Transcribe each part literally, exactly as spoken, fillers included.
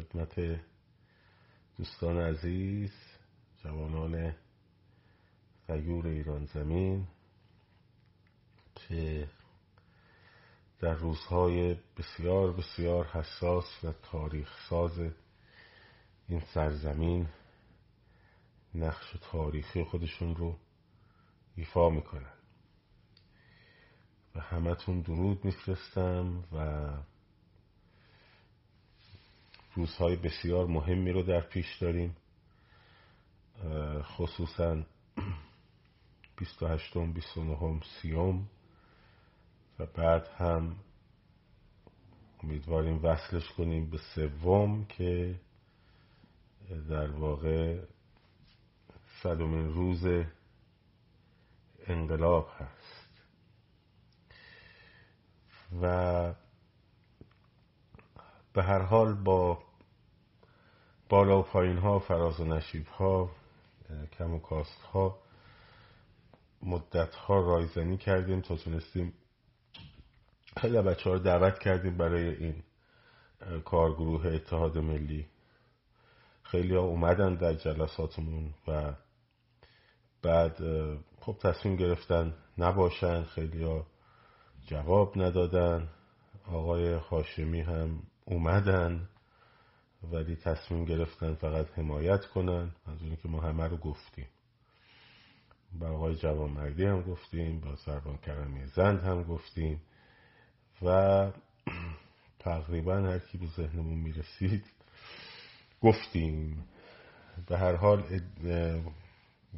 خدمت دوستان عزیز، جوانان غیور ایران زمین که در روزهای بسیار بسیار حساس و تاریخ ساز این سرزمین نقش تاریخی خودشون رو ایفا میکنن و همتون درود میفرستم و روزهای بسیار مهمی رو در پیش داریم، خصوصاً بیست و هشتم، بیست و نهم، سی و بعد هم امیدواریم وصلش کنیم به سوم که در واقع صدومین روز انقلاب هست. و به هر حال با بالا و پایین ها، فراز و نشیب ها، کم و کاست ها، مدت ها رایزنی کردیم تا تونستیم، خیلی بچه ها رو دعوت کردیم برای این کارگروه اتحاد ملی. خیلی ها اومدن در جلساتمون و بعد خب تصمیم گرفتن نباشن، خیلی ها جواب ندادن. آقای هاشمی هم اومدن ولی تصمیم گرفتن فقط حمایت کنن، از اونی که ما همه رو گفتیم، با آقای جوانمردی هم گفتیم، با سروان کرمی زند هم گفتیم و تقریبا هر کی به ذهنمون میرسید گفتیم. به هر حال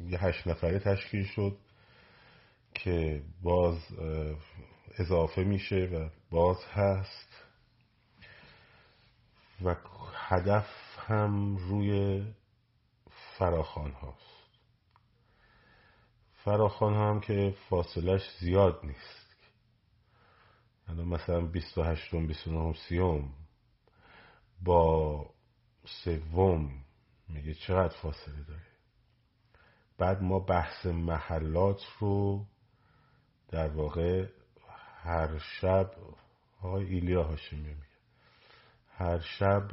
یه هشت نفره تشکیل شد که باز اضافه میشه و باز هست و هدف هم روی فراخوان هاست. فراخوان ها هم که فاصلش زیاد نیست، یعنی مثلا بیست و هشت، بیست و نه، سی با سوم میگه چقدر فاصله داره. بعد ما بحث محلات رو در واقع هر شب آقای ایلیا هاشمی میگه هر شب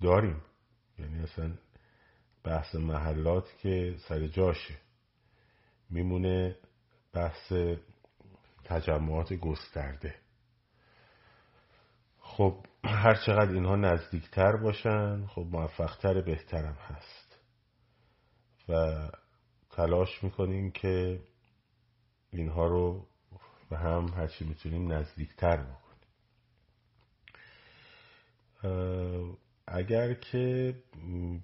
داریم، یعنی اصلا بحث محلات که سر جاشه، میمونه بحث تجمعات گسترده. خب هر چقدر اینها نزدیکتر باشن خب موفقتر بهترم هست و تلاش میکنیم که اینها رو به هم هرچی میتونیم نزدیکتر بکنیم. اگر که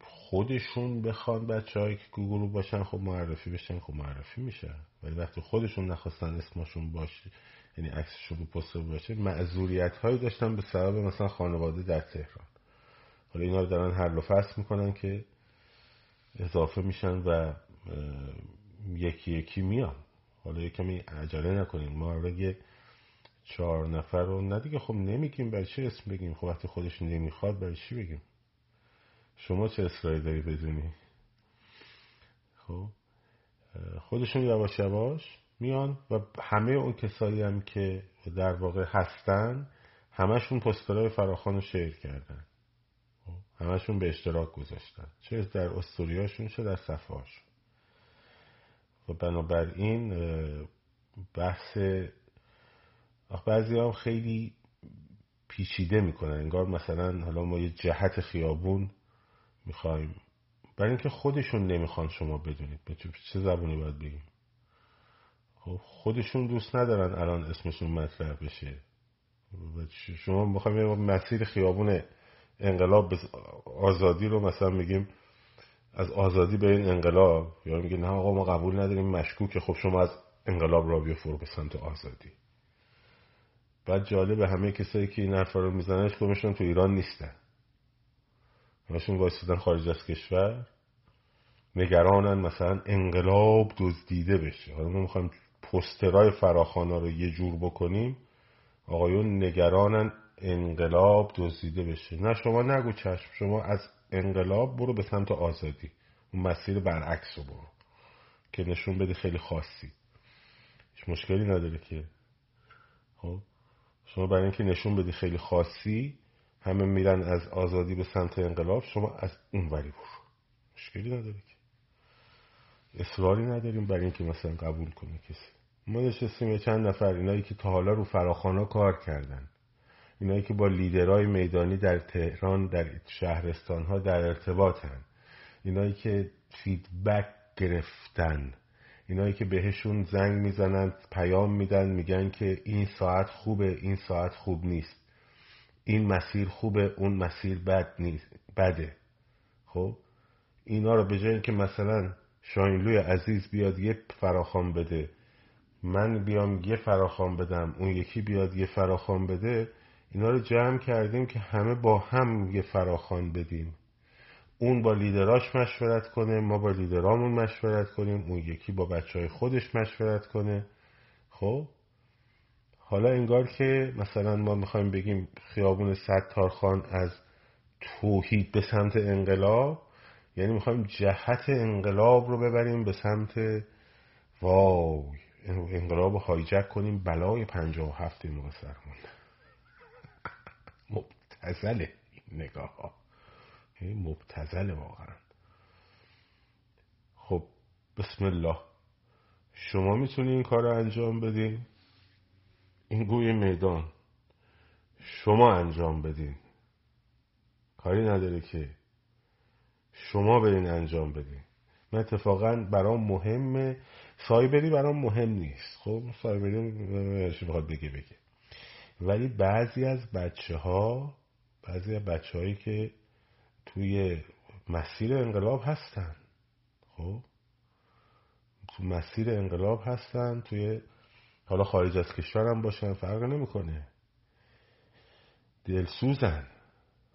خودشون بخوان بچه هایی که گوگل باشن خب معرفی بشن، خب معرفی میشن، ولی وقتی خودشون نخواستن اسمشون باشه، یعنی عکسشون رو پست باشه، معذوریت هایی داشتن به سبب مثلا خانواده در تهران. حالا اینا رو دارن حل و فصل میکنن که اضافه میشن و یکی یکی میان. حالا یکمی عجله نکنین، ما رو یه چهار نفر رو نه دیگه خب نمیگیم، برای چه اسم بگیم؟ خب وقتی خودش نمیخواد برای چی بگیم؟ شما چه اصراری داری بدونی؟ خب خودشون یواش یواش میان و همه اون کسایی هم که در واقع هستن همشون پسترهای فراخوان رو شیر کردن، همشون به اشتراک گذاشتن، چه در استوریاشون چه در صفحهاشون. و بنابراین بحث بعضی هم خیلی پیچیده میکنن، انگار مثلا حالا ما یه جهت خیابون میخوایم، برای اینکه خودشون نمیخوان شما بدونید. به چه زبونی باید بگیم؟ خب خودشون دوست ندارن الان اسمشون مطرح بشه و شما میخوایم مسیر خیابون انقلاب آزادی رو مثلا میگیم از آزادی به این انقلاب، یا میگه نه آقا ما قبول نداریم، مشکوکه. خب شما از انقلاب را بیفرو به سمت آزادی. بعد جالبه همه کسایی که این حرفا رو میزنن خودشون تو ایران نیستن، همشون وایسادن خارج از کشور، نگرانن مثلا انقلاب دزدیده بشه. حالا ما میخوایم پوسترهای فراخوانا رو یه جور بکنیم، آقایون نگرانن انقلاب دزدیده بشه. نه شما نگو چشم، شما از انقلاب برو به سمت آزادی، اون مسیر برعکس رو برو که نشون بده خیلی خاصی، هیچ مشکلی نداره که. خب شما برای اینکه نشون بدی خیلی خاصی همه میرن از آزادی به سمت انقلاب، شما از اون وری برو. مشکلی نداره که، اصراری نداریم برای اینکه مثلا قبول کنه کسی. ما نشستیم یه چند نفر، اینایی که تا حالا رو فراخوانا کار کردن، اینایی که با لیدرهای میدانی در تهران، در شهرستان‌ها در ارتباطن، اینایی که فیدبک گرفتن، اینایی که بهشون زنگ میزنن، پیام میدن، میگن که این ساعت خوبه، این ساعت خوب نیست، این مسیر خوبه، اون مسیر بد نیست، بده. خب اینا رو به جای اینکه مثلا شاینلوی عزیز بیاد یه فراخوان بده، من بیام یه فراخوان بدم، اون یکی بیاد یه فراخوان بده، اینا رو جمع کردیم که همه با هم یه فراخوان بدیم. اون با لیدراش مشورت کنه، ما با لیدرامون مشورت کنیم، اون یکی با بچهای خودش مشورت کنه. خب حالا انگار که مثلا ما میخوایم بگیم خیابون ستارخان از توحید به سمت انقلاب، یعنی میخوایم جهت انقلاب رو ببریم به سمت واو انقلاب رو هایجک کنیم، بلای پنجاه و هفت موقع سرمون. مبتذله این نگاه ها، مبتذله واقعا. خب بسم الله، شما میتونی این کار رو انجام بدین، این گوی میدان شما انجام بدین، کاری نداره که شما برین انجام بدین. من اتفاقا برام مهمه، سایبری برام مهم نیست. خب سایبری بخواد بگه بگه، ولی بعضی از بچه ها، بعضی از بچه هایی که توی مسیر انقلاب هستن، خب تو مسیر انقلاب هستن، توی حالا خارج از کشور هم باشن فرق نمیکنه، دلسوزن.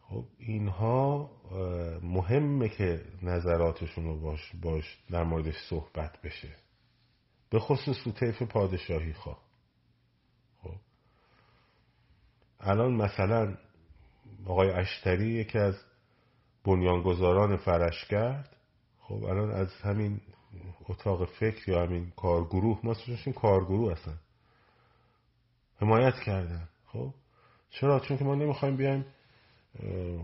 خب اینها مهمه که نظراتشون رو باش باش در موردش صحبت بشه، به خصوص تو طیف پادشاهی خواه. خب الان مثلا آقای اشتری یکی از بنیانگذاران فرش کرد، خب الان از همین اتاق فکر یا همین کارگروه، ما سوششیم کارگروه اصلا حمایت کردن. خب چرا؟ چون که ما نمیخوایم بیایم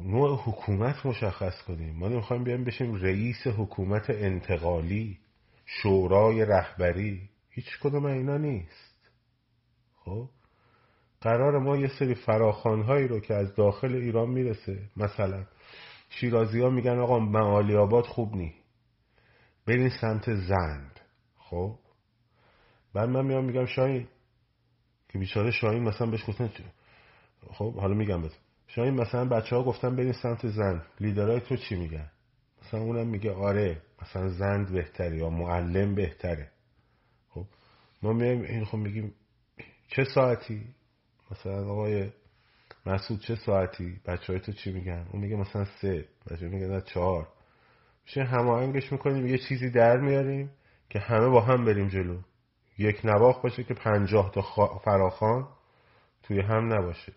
نوع حکومت مشخص کنیم، ما نمیخوایم بیایم بشیم رئیس حکومت انتقالی، شورای رهبری، هیچ کدوم اینا نیست. خب قرار ما یه سری فراخوان‌هایی رو که از داخل ایران میرسه، مثلا شیرازی‌ها میگن آقا معالی آباد خوب نی، بریم سمت زند. خب بعد من میام میگم شاهین که بیچاره شاهین مثلا بهش گفتن، خب حالا میگم بهت شاهین مثلا بچه‌ها گفتن بریم سمت زند، لیدرای تو چی میگن؟ مثلا اونم میگه آره مثلا زند بهتره یا معلم بهتره. خب ما میایم این خب میگیم چه ساعتی؟ مثلا آقای مسعود چه ساعتی؟ بچه‌های تو چی میگن؟ اون میگه مثلا سه، بچه‌ها میگن نه چهار. میشه هماهنگش میکنیم، یه چیزی در میاریم که همه با هم بریم جلو، یک نواخت باشه که پنجاه تا فراخوان توی هم نباشه.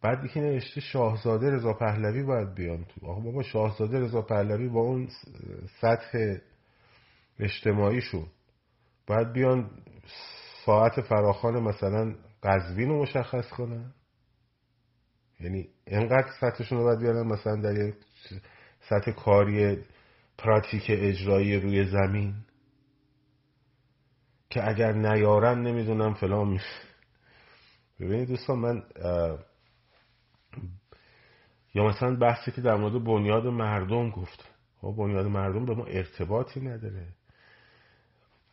بعد دیگه نوشته شاهزاده رضا پهلوی باید بیان تو. آخه بابا شاهزاده رضا پهلوی با اون سطح اجتماعیشون باید بیان ساعت فراخوان مثلا قزوین رو مشخص کنن، یعنی اینقدر سطحشون رو باید بیارن مثلا در یک سطح کاری پراتیک اجرایی روی زمین، که اگر نیارن نمیدونم فلان میشه. ببینید دوستان، من یا مثلا بحثی که در مورد بنیاد مردم گفت، بنیاد مردم به ما ارتباطی نداره.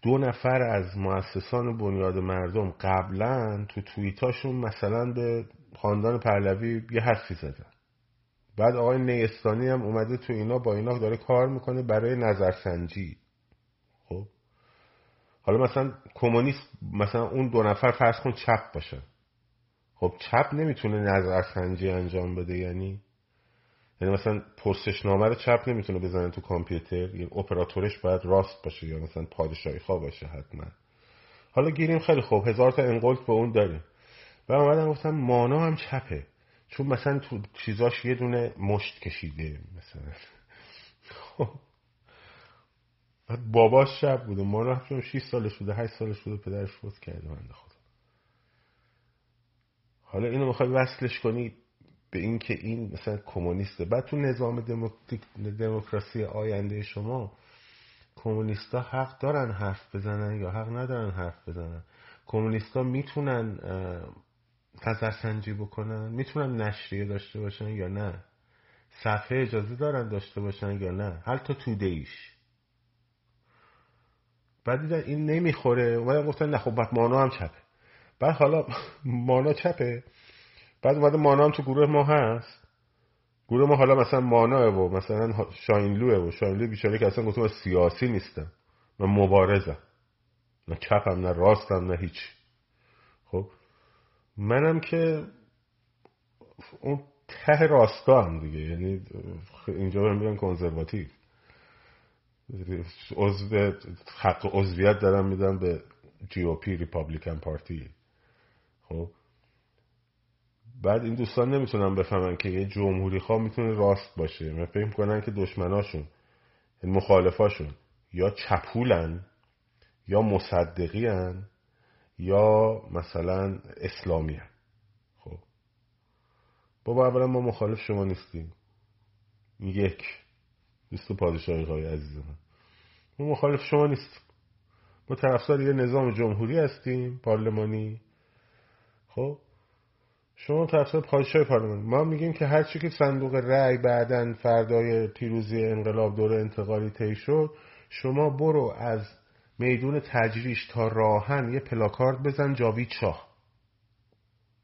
دو نفر از مؤسسان بنیاد مردم قبلا تو توییتاشون مثلا به خاندان پهلوی یه حرفی زدن، بعد آقای نیستانی هم اومده تو اینا با اینا داره کار میکنه برای نظرسنجی. خب حالا مثلا کمونیست، مثلا اون دو نفر فرض کن چپ باشن، خب چپ نمیتونه نظرسنجی انجام بده، یعنی یعنی مثلا پرسشنامه رو چپ نمیتونه بزنه تو کامپیوتر، یعنی اپراتورش باید راست باشه یا مثلا پادشاهی خواه باشه حتما. حالا گیریم خیلی خوب، هزار تا انقلت به اون داریم. و اومدم گفتم مانا هم چپه، چون مثلا تو چیزاش یه دونه مشت کشیده مثلا. بعد باباش شب بوده، مانا هم شش سالش بوده، هشت سالش بوده، پدرش فوت کرده بنده خدا. حالا اینو میخوای وصلش کنی به این که این مثلا کمونیسته. بعد تو نظام دموکراسی آینده شما کمونیستا حق دارن حرف بزنن یا حق ندارن حرف بزنن؟ کمونیستا میتونن نظرسنجی بکنن، میتونن نشریه داشته باشن یا نه، صفحه اجازه دارن داشته باشن یا نه، حتی توده ایش. بعد دیدن این نمیخوره، اومدن گفتن نه خب بعد مانا هم چپه. بعد حالا مانا چپه، بعد اومده مانا هم تو گروه ما هست. گروه ما حالا مثلا ماناه و مثلا شاینلوه و شاینلو بیچاره که اصلا گفتم سیاسی نیستم، من مبارزم، نه چپم نه راستم نه هیچ. خب منم که اون ته راستا هم دیگه، یعنی اینجا من میگم کنسرواتیو، عضو حق عضویت دارم میدم به جی او پی، ریپابلیکن پارتی. خب بعد این دوستان نمیتونن بفهمن که یه جمهوری خواه میتونه راست باشه. من فکر میکنن که دشمناشون، مخالفاشون یا چپولن یا مصدقین یا مثلا اسلامیه. خب بابا اولا ما مخالف شما نیستیم، یک دوست پادشاهی های عزیز من، ما مخالف شما نیستیم، ما طرفدار یه نظام جمهوری هستیم پارلمانی. خب شما طرفدار پادشاهی پارلمانی، ما میگیم که هر چی که صندوق رأی بعدن فردای پیروزی انقلاب دوره انتقالی طی شد، شما برو از میدون تجریش تا راهن یه پلاکارد بزن جاوید شاه.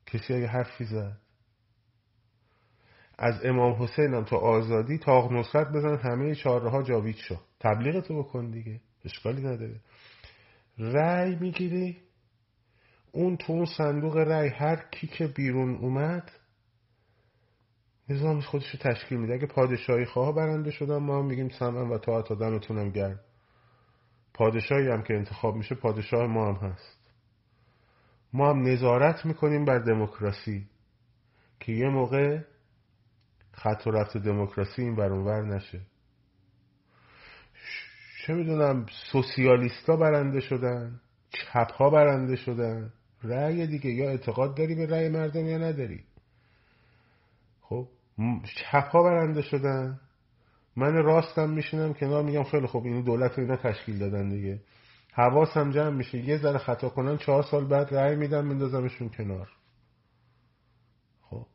کسی اگه حرفی زد؟ از امام حسین هم تا آزادی تا آقا نصرت بزن همه چهارراه جاوید شاه. تبلیغ تو بکن دیگه، اشکالی نداره. رأی میگیری، اون تو اون صندوق رأی هر کی که بیرون اومد نظام خودشو تشکیل میده. اگه پادشاهی خواه برنده شدن، ما هم میگیم سمعا و طاعت، دمتونم گرم. پادشاهی هم که انتخاب میشه پادشاه ما هم هست. ما هم نظارت میکنیم بر دموکراسی که یه موقع خط و ربط دموکراسی این ور اون ور نشه. چه میدونم سوسیالیستا برنده شدن، چپ ها برنده شدن، رأی دیگه، یا اعتقاد داری به رأی مردم یا نداری. خب چپ ها برنده شدن، من راستم میشینم کنار میگم خیلی خب این دولت رو اینا تشکیل دادن دیگه، حواسم جمع میشه، یه ذره خطا کنن چهار سال بعد رأی میدم میندازمشون کنار. خب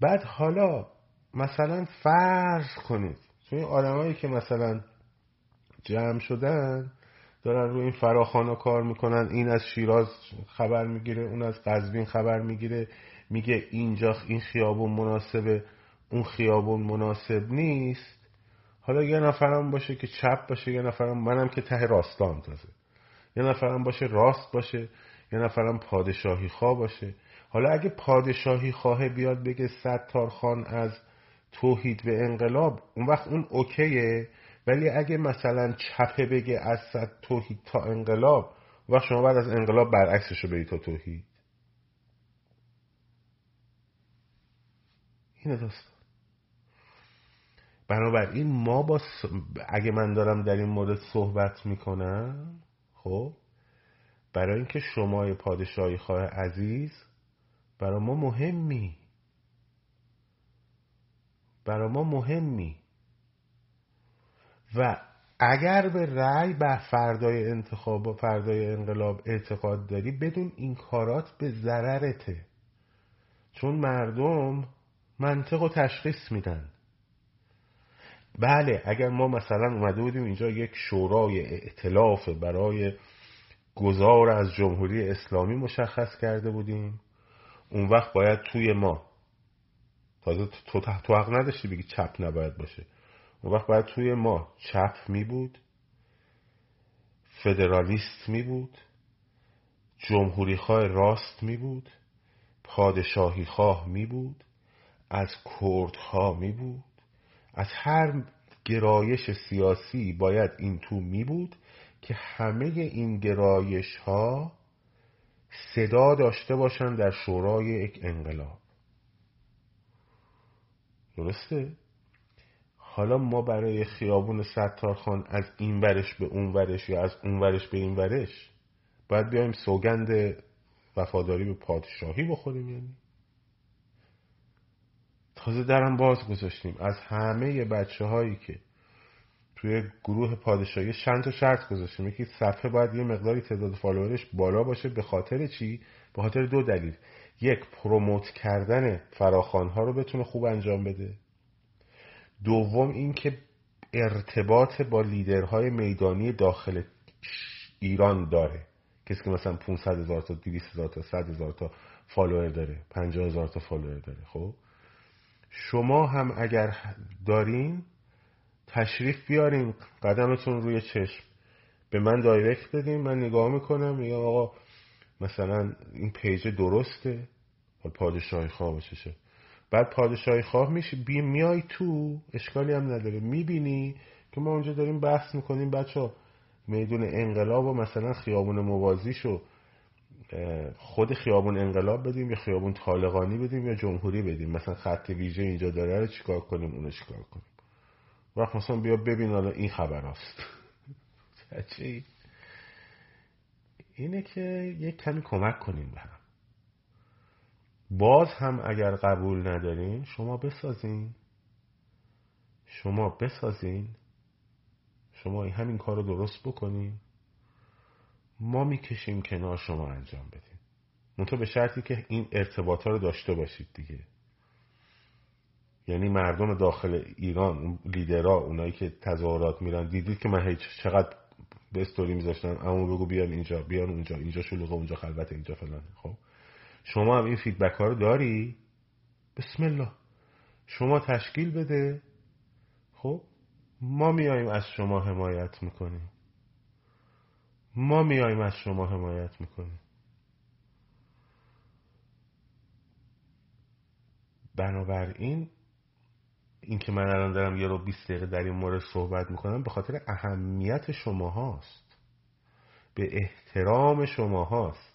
بعد حالا مثلا فرض کنید تو این آدمایی که مثلا جمع شدن دارن روی این فراخوانا کار میکنن، این از شیراز خبر میگیره، اون از قزوین خبر میگیره، میگه اینجا این خیابون مناسبه، اون خیابون مناسب نیست. حالا یه نفرم باشه که چپ باشه، یه نفرم منم که ته راستام تازه، یه نفرم باشه راست باشه، یه نفرم پادشاهی خواه باشه. حالا اگه پادشاهی خواه بیاد بگه ستارخان از توحید به انقلاب، اون وقت اون اوکیه. ولی اگه مثلا چپه بگه از ست توحید تا انقلاب، اون وقت شما بعد از انقلاب برعکسشو بگی تا توحید. اینه داستان. بنابراین ما با س... اگه من دارم در این مورد صحبت میکنم، خب برای اینکه شما پادشاهی خواه عزیز برای ما مهمی، برای ما مهمی و اگر به رأی به فردای انتخاب و فردای انقلاب اعتقاد داری، بدون این کارات به ضررته. چون مردم منطق و تشخیص میدن. بله اگر ما مثلا اومده بودیم اینجا یک شورای ائتلاف برای گذار از جمهوری اسلامی مشخص کرده بودیم، اون وقت باید توی ما، تازه تو تو حق نداشتی بگی چپ نباید باشه، اون وقت باید توی ما چپ می بود، فدرالیست می بود، جمهوری خواه راست می بود، پادشاهی خواه می بود، از کردها می بود، از هر گرایش سیاسی باید این تو می بود که همه این گرایش ها صدا داشته باشن در شورای یک انقلاب. درسته؟ حالا ما برای خیابون ستارخان از این ورش به اون ورش یا از اون ورش به این ورش باید بیایم سوگند وفاداری به پادشاهی بخوریم؟ یعنی تازه درم باز گذاشتیم. از همه بچه هایی که توی گروه پادشاهی چند تا شرط گذاشتیم. یکی صفحه باید یه مقداری تعداد فالوورش بالا باشه. به خاطر چی؟ به خاطر دو دلیل. یک، پروموت کردن فراخوان‌ها رو بتونه خوب انجام بده. دوم این که ارتباط با لیدرهای میدانی داخل ایران داره. کسی که مثلا پانصد هزار تا دویست هزار تا صد هزار تا فالوور داره، پنجاه هزار تا فالوور داره. خب شما هم اگر دارین تشریف بیارین، قدمتون روی چشم، به من دایرکت بدین، من نگاه میکنم، میگم آقا مثلا این پیج درسته، پادشاهی خواه باشه. بعد پادشاهی خواه میشه، بی میای تو، اشکالی هم نداره، میبینی که ما اونجا داریم بحث میکنیم بچه میدون انقلاب و مثلا خیابون موازیشو خود خیابون انقلاب بدیم یا خیابون طالقانی بدیم یا جمهوری بدیم، مثلا خط ویژه اینجا داره رو چیکار کنیم، اونو چیکار کنیم. وقت مثلا بیا ببین حالا این خبر هست. چی؟ اینه که یک کمی کمک کنیم به هم. باز هم اگر قبول ندارین شما بسازین، شما بسازین، شما همین کار رو درست بکنین، ما میکشیم کنار، شما انجام بدین، منتها به شرطی که این ارتباطات رو داشته باشید دیگه. یعنی مردم داخل ایران، لیدرها، اونایی که تظاهرات میرن، دیدید که من هیچ چقدر به استوری میذاشتم اما بگو بیان اینجا، بیان اونجا، اینجا شلوغه، اونجا خلوته، اینجا فلان. خب شما هم این فیدبک ها رو داری، بسم الله شما تشکیل بده، خب ما میایم از شما حمایت میکنیم، ما میایم از شما حمایت میکنیم. بنابراین این که من الان دارم یه رو بیست دقیقه در این مورد صحبت میکنم به خاطر اهمیت شما هاست، به احترام شما هاست،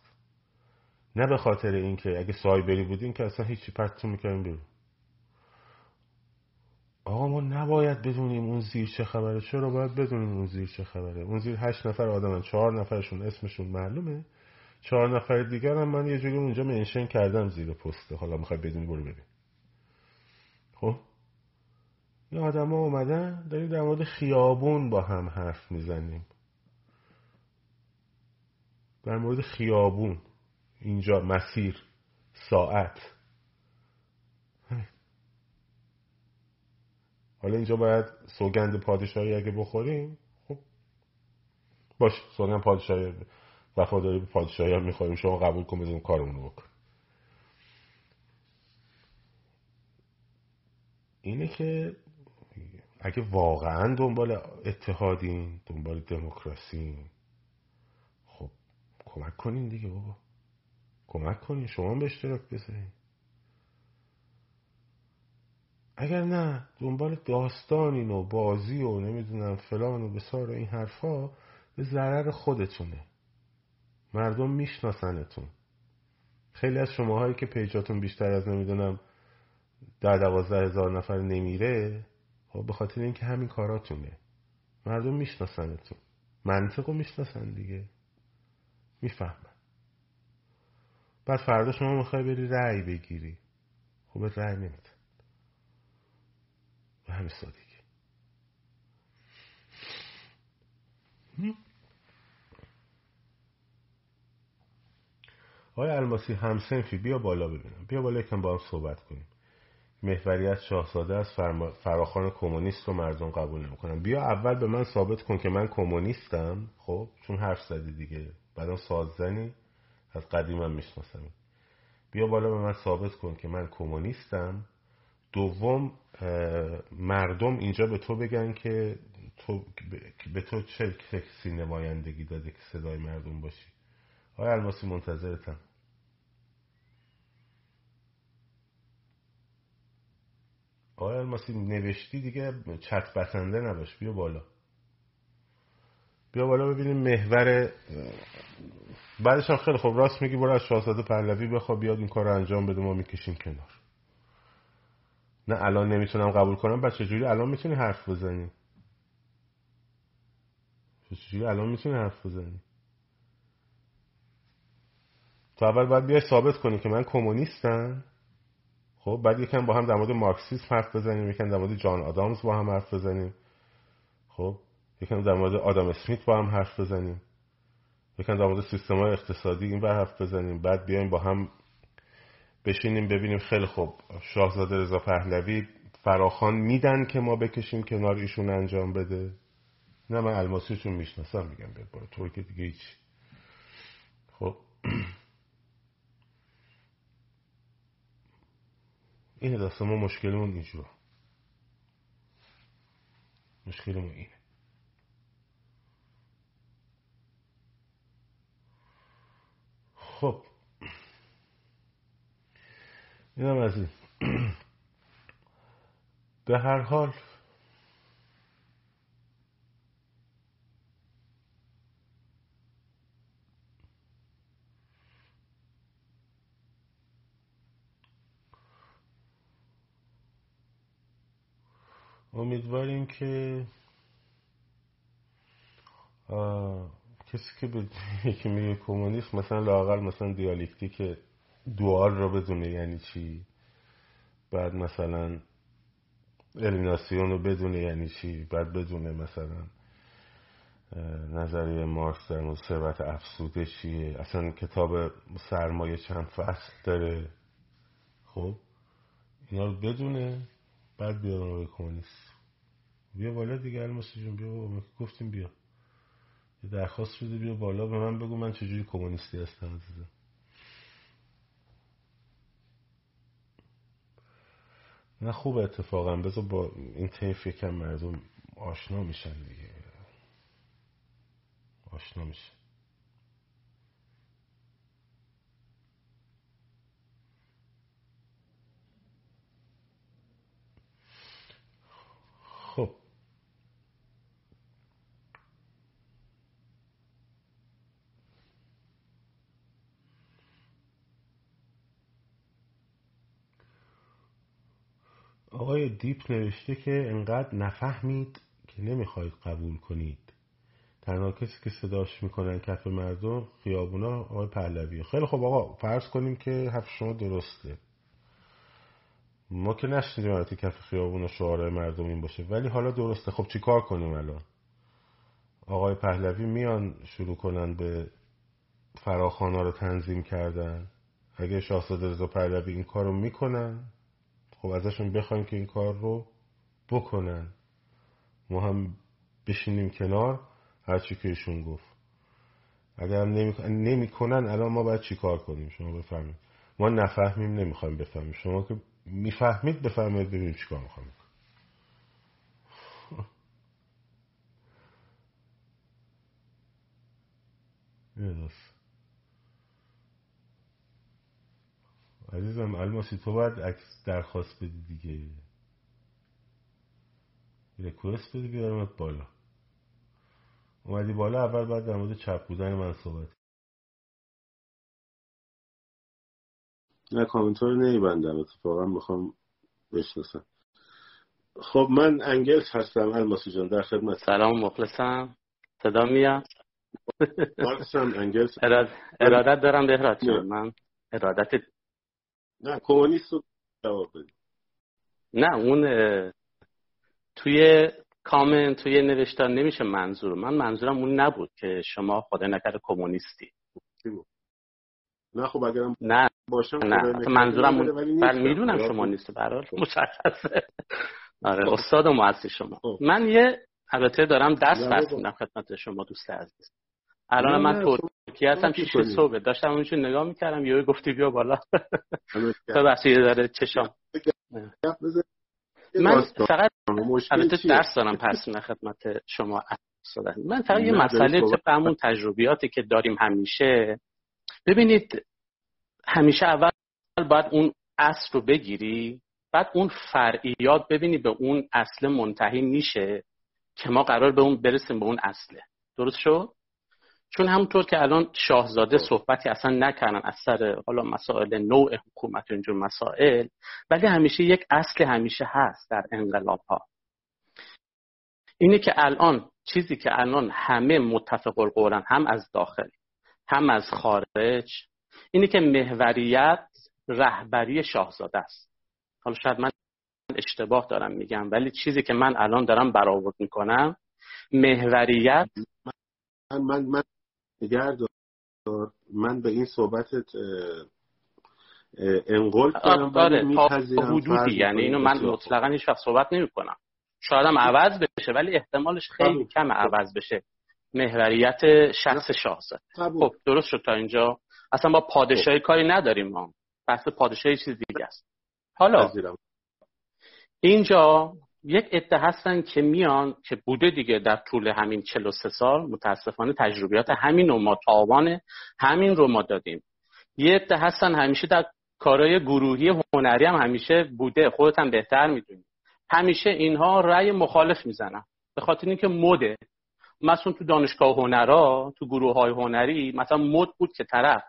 نه به خاطر این که اگه سایبری بودین که اصلا هیچی پرتون میکنیم بیرون. آقا ما نباید بدونیم اون زیر چه خبره. چرا باید بدونیم اون زیر چه خبره؟ اون زیر هشت نفر آدمن، چهار نفرشون اسمشون معلومه، چهار نفر دیگر هم من یه جوری اونجا منشن کردم زیر پسته، حالا میخوای بدونی برو ببین. خب یه آدم ها اومدن داریم در مورد خیابون با هم حرف میزنیم، در مورد خیابون، اینجا، مسیر، ساعت. حالا اینجا باید سوگند پادشاهی اگه بخوریم، خب باشه سوگند پادشاهی وفاداری به پادشاهی هم میخوریم، شما قبول کن، بزنیم کارمون رو بکن. اینه که اگه واقعا دنبال اتحادین، دنبال دموکراسی، خب کمک کنین دیگه بابا، کمک کنین، شما به اشتراک بذارین. اگر نه دنبال داستانین و بازی و نمیدونم فلان و بسار و این حرفا، به ضرر خودتونه. مردم میشناسنتون. خیلی از شماهایی که پیجاتون بیشتر از نمیدونم در دوازده هزار نفر نمیره، خب به خاطر اینکه همین کاراتونه. مردم میشناسنتون، منطقو میشناسن دیگه، میفهمن. بعد فردا شما میخوای بری رأی بگیری، خب به رأی نمیده، به همین سادگی. آیا الماسی همسنفی بیا بالا ببینم، بیا بالا یکم با هم صحبت کنیم. محوری از شاهزاده از فراخوان کمونیست رو مردم قبول نمی‌کنن. بیا اول به من ثابت کن که من کمونیستم، خب چون حرف زدی دیگه، بعدم ساززنی، از قدیمم میشناسم. بیا بالا به من ثابت کن که من کمونیستم. دوم مردم اینجا به تو بگن که تو به تو چه کسی نمایندگی داده که صدای مردم باشی. آقای الماسی منتظرتم. آقای الماسی نوشتی دیگه، چت بسنده نباش، بیا بالا، بیا بالا ببینیم محور. بعدش هم خیلی خوب راست میگی، برو از شاهزاده پهلوی بخوا بیاد این کار انجام بده، ما میکشیم کنار. نه الان نمیتونم قبول کنم، بعد چجوری الان میتونی حرف بزنی؟ چجوری الان میتونی حرف بزنی؟ تو اول باید بیای ثابت کنی که من کمونیستم، خب بعد یکم با هم در مورد مارکسیسم حرف بزنیم، یکم در مورد جان آدامز با هم حرف بزنیم، خب یکم در مورد آدام اسمیت با هم حرف بزنیم، یکم در مورد سیستم‌های اقتصادی این بر حرف بزنیم، بعد بیایم با هم بشینیم ببینیم خیلی خوب شاهزاده رضا پهلوی فراخوان میدن که ما بکشیم کنار ایشون انجام بده. نه من الماسی چون میشناسم میگم بیا برو تو که دیگه هیچ. خب اینه داستان ما، مشکلمون اینجور، مشکلمون اینه. خب اینم از این. به هر حال امیدواریم که آه... کسی که به یکی میگه کمونیسم مثلا لااقل مثلا دیالکتیک دوال رو بدونه یعنی چی، بعد مثلا الیناسیون رو بدونه یعنی چی، بعد بدونه مثلا نظریه مارکس در مورد ثروت افسوده چیه، اصلا کتاب سرمایه چند فصل داره، خب اینا رو بدونه بعد بیا روی کمونیسم. بیا بالا دیگه الماسی جون، بیا بابا گفتیم بیا، یه درخواست بده بیا بالا به من بگو من چجوری کمونیستی هستم عزیزم. نه خوب اتفاقا بذار با این طیف یکم مردم آشنا میشن دیگه، آشنا میشن. خب آقای دیپ نوشته که انقدر نفهمید که نمیخواید قبول کنید. تنها کسی که صداش میکنن کف مردم خیابونا آقای پهلوی. خیلی خب آقا فرض کنیم که حرف شما درسته، ما که نشنیدیم البته کف خیابونا شعار مردم این باشه، ولی حالا درسته، خب چیکار کنیم الان؟ آقای پهلوی میان شروع کنن به فراخوانا رو تنظیم کردن، اگه شاهزاده رضا پهلوی این کارو میکنن خب ازشون بخوایم که این کار رو بکنن، ما هم بشینیم کنار هرچی که ایشون گفت. اگر هم نمی... نمی کنن الان ما باید چی کار کنیم؟ شما بفهمید، ما نفهمیم نمیخوایم بفهمیم، شما که میفهمید بفهمید ببینیم چی کار میخوایم. یه عزیزم الماسی تو باید عکس درخواست بدی دیگه، ریکوست بدی بیارمت بالا. اومدی بالا اول باید در مورد چپ بودن من صحبت. نه کامنتور نیبندم اتفاقا میخوام بشناسم. خب من انگلس هستم الماسی جان، در خدمت. سلام مخلصم، صدا میاد؟ مخلصم انگلس. اراد... ارادت دارم بهراد جان، من ارادت نه کمونیست رو جواب بدیم. نه اون توی کامنت توی نوشتار نمیشه منظور من، منظورم اون نبود که شما خدا نکرده کمونیستی. نه خب اگرم نه باشم نه منظورم اون، بل میدونم شما نیست برحال مشخصه. آره استاد و مؤسس شما. من یه البته دارم دست برسونم خدمت شما دوست عزیز. الان من ترکیه هستم، شیش صبح داشتم اونجوری نگاه میکردم یهو گفتی بیا بالا. تو بسیار داره چشام. من فقط البته درس دارم پس نه خدمت شما استاد. من فقط یه مسئله چه همون تجربیاتی که داریم همیشه، ببینید همیشه اول باید اون اصل رو بگیری، بعد اون فرعیات ببینی به اون اصل منتهی میشه که ما قرار به اون برسیم، به اون اصله. درست شد؟ چون همونطور که الان شاهزاده صحبتی اصلا نکردن از سر حالا مسائل نوع حکومت و اینجور مسائل، ولی همیشه یک اصل همیشه هست در انقلاب ها، اینه که الان چیزی که الان همه متفق القولن هم از داخل هم از خارج، اینه که محوریت رهبری شاهزاده است. حالا شاید من اشتباه دارم میگم، ولی چیزی که من الان دارم برآورد میکنم محوریت من من, من... من به این صحبتت انقل کنم، ولی میپذیرم فرض، یعنی اینو من مطلقاً هیچ وقت صحبت نمی‌کنم، شاید هم عوض بشه ولی احتمالش خیلی کم عوض بشه محوریت شخص شاهزاده. خب درست شد تا اینجا، اصلا با پادشاهی کاری نداریم، ما بحث پادشاهی چیز دیگه است. حالا اینجا یک عده هستن که میان که بوده دیگه در طول همین چهل و سه سال متاسفانه تجربیات همین رو ما تاوان همین رو ما دادیم. یه عده هستن همیشه در کارهای گروهی هنری هم همیشه بوده، خودت هم بهتر میدونی، همیشه اینها رأی مخالف میزنن به خاطر اینکه مده. مثلا تو دانشگاه هنرها تو گروه‌های هنری مثلا مد بود که طرف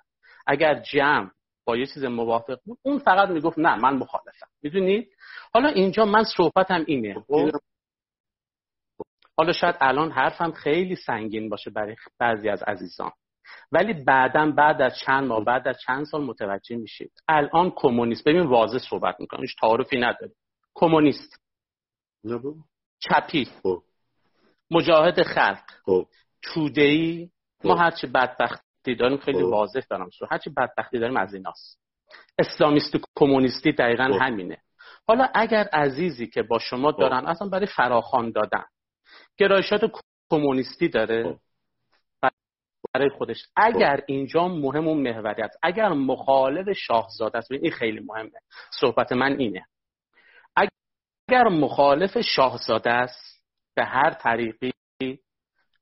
اگر جمع با یه چیز موافق بود اون فقط میگفت نه من مخالفم، میدونید. حالا اینجا من صحبتم اینه، حالا شاید الان حرفم خیلی سنگین باشه برای بعضی از عزیزان، ولی بعداً بعد از چند ماه بعد از چند سال متوجه میشید الان کمونیست، ببین واضح صحبت میکنم، هیچ تعارفی نداره، کمونیست، چپی، مجاهد خلق، توده‌ای، ما هرچی بدبختی داریم خیلی واضح دارم سو هرچی بدبختی داریم از ایناست. اسلامیست و کمونیستی دقیقاً همینه. حالا اگر عزیزی که با شما دارن اصلا برای فراخوان دادن گرایشات کمونیستی داره برای خودش، اگر اینجا مهم اون محوریت، اگر مخالف شاهزاده است، این خیلی مهمه، صحبت من اینه، اگر مخالف شاهزاده است به هر طریقی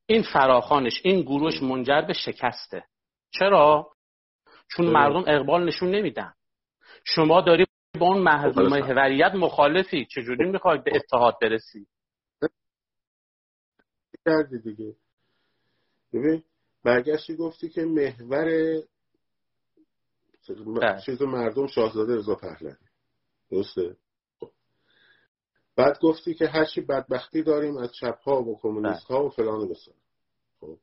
این فراخوانش این گروهش منجر به شکسته. چرا؟ چون مردم اقبال نشون نمیدن. شما داری با اون محوریت مخالفی، چجوری میخوای به اتحاد برسی؟ کردی دیگه. ببین برگشتی گفتی که محور چیز مردم شاهزاده رضا پهلوی، درسته؟ بعد گفتی که هرچی بدبختی داریم از چپ ها و کمونیست ها و فلان و بسار. خب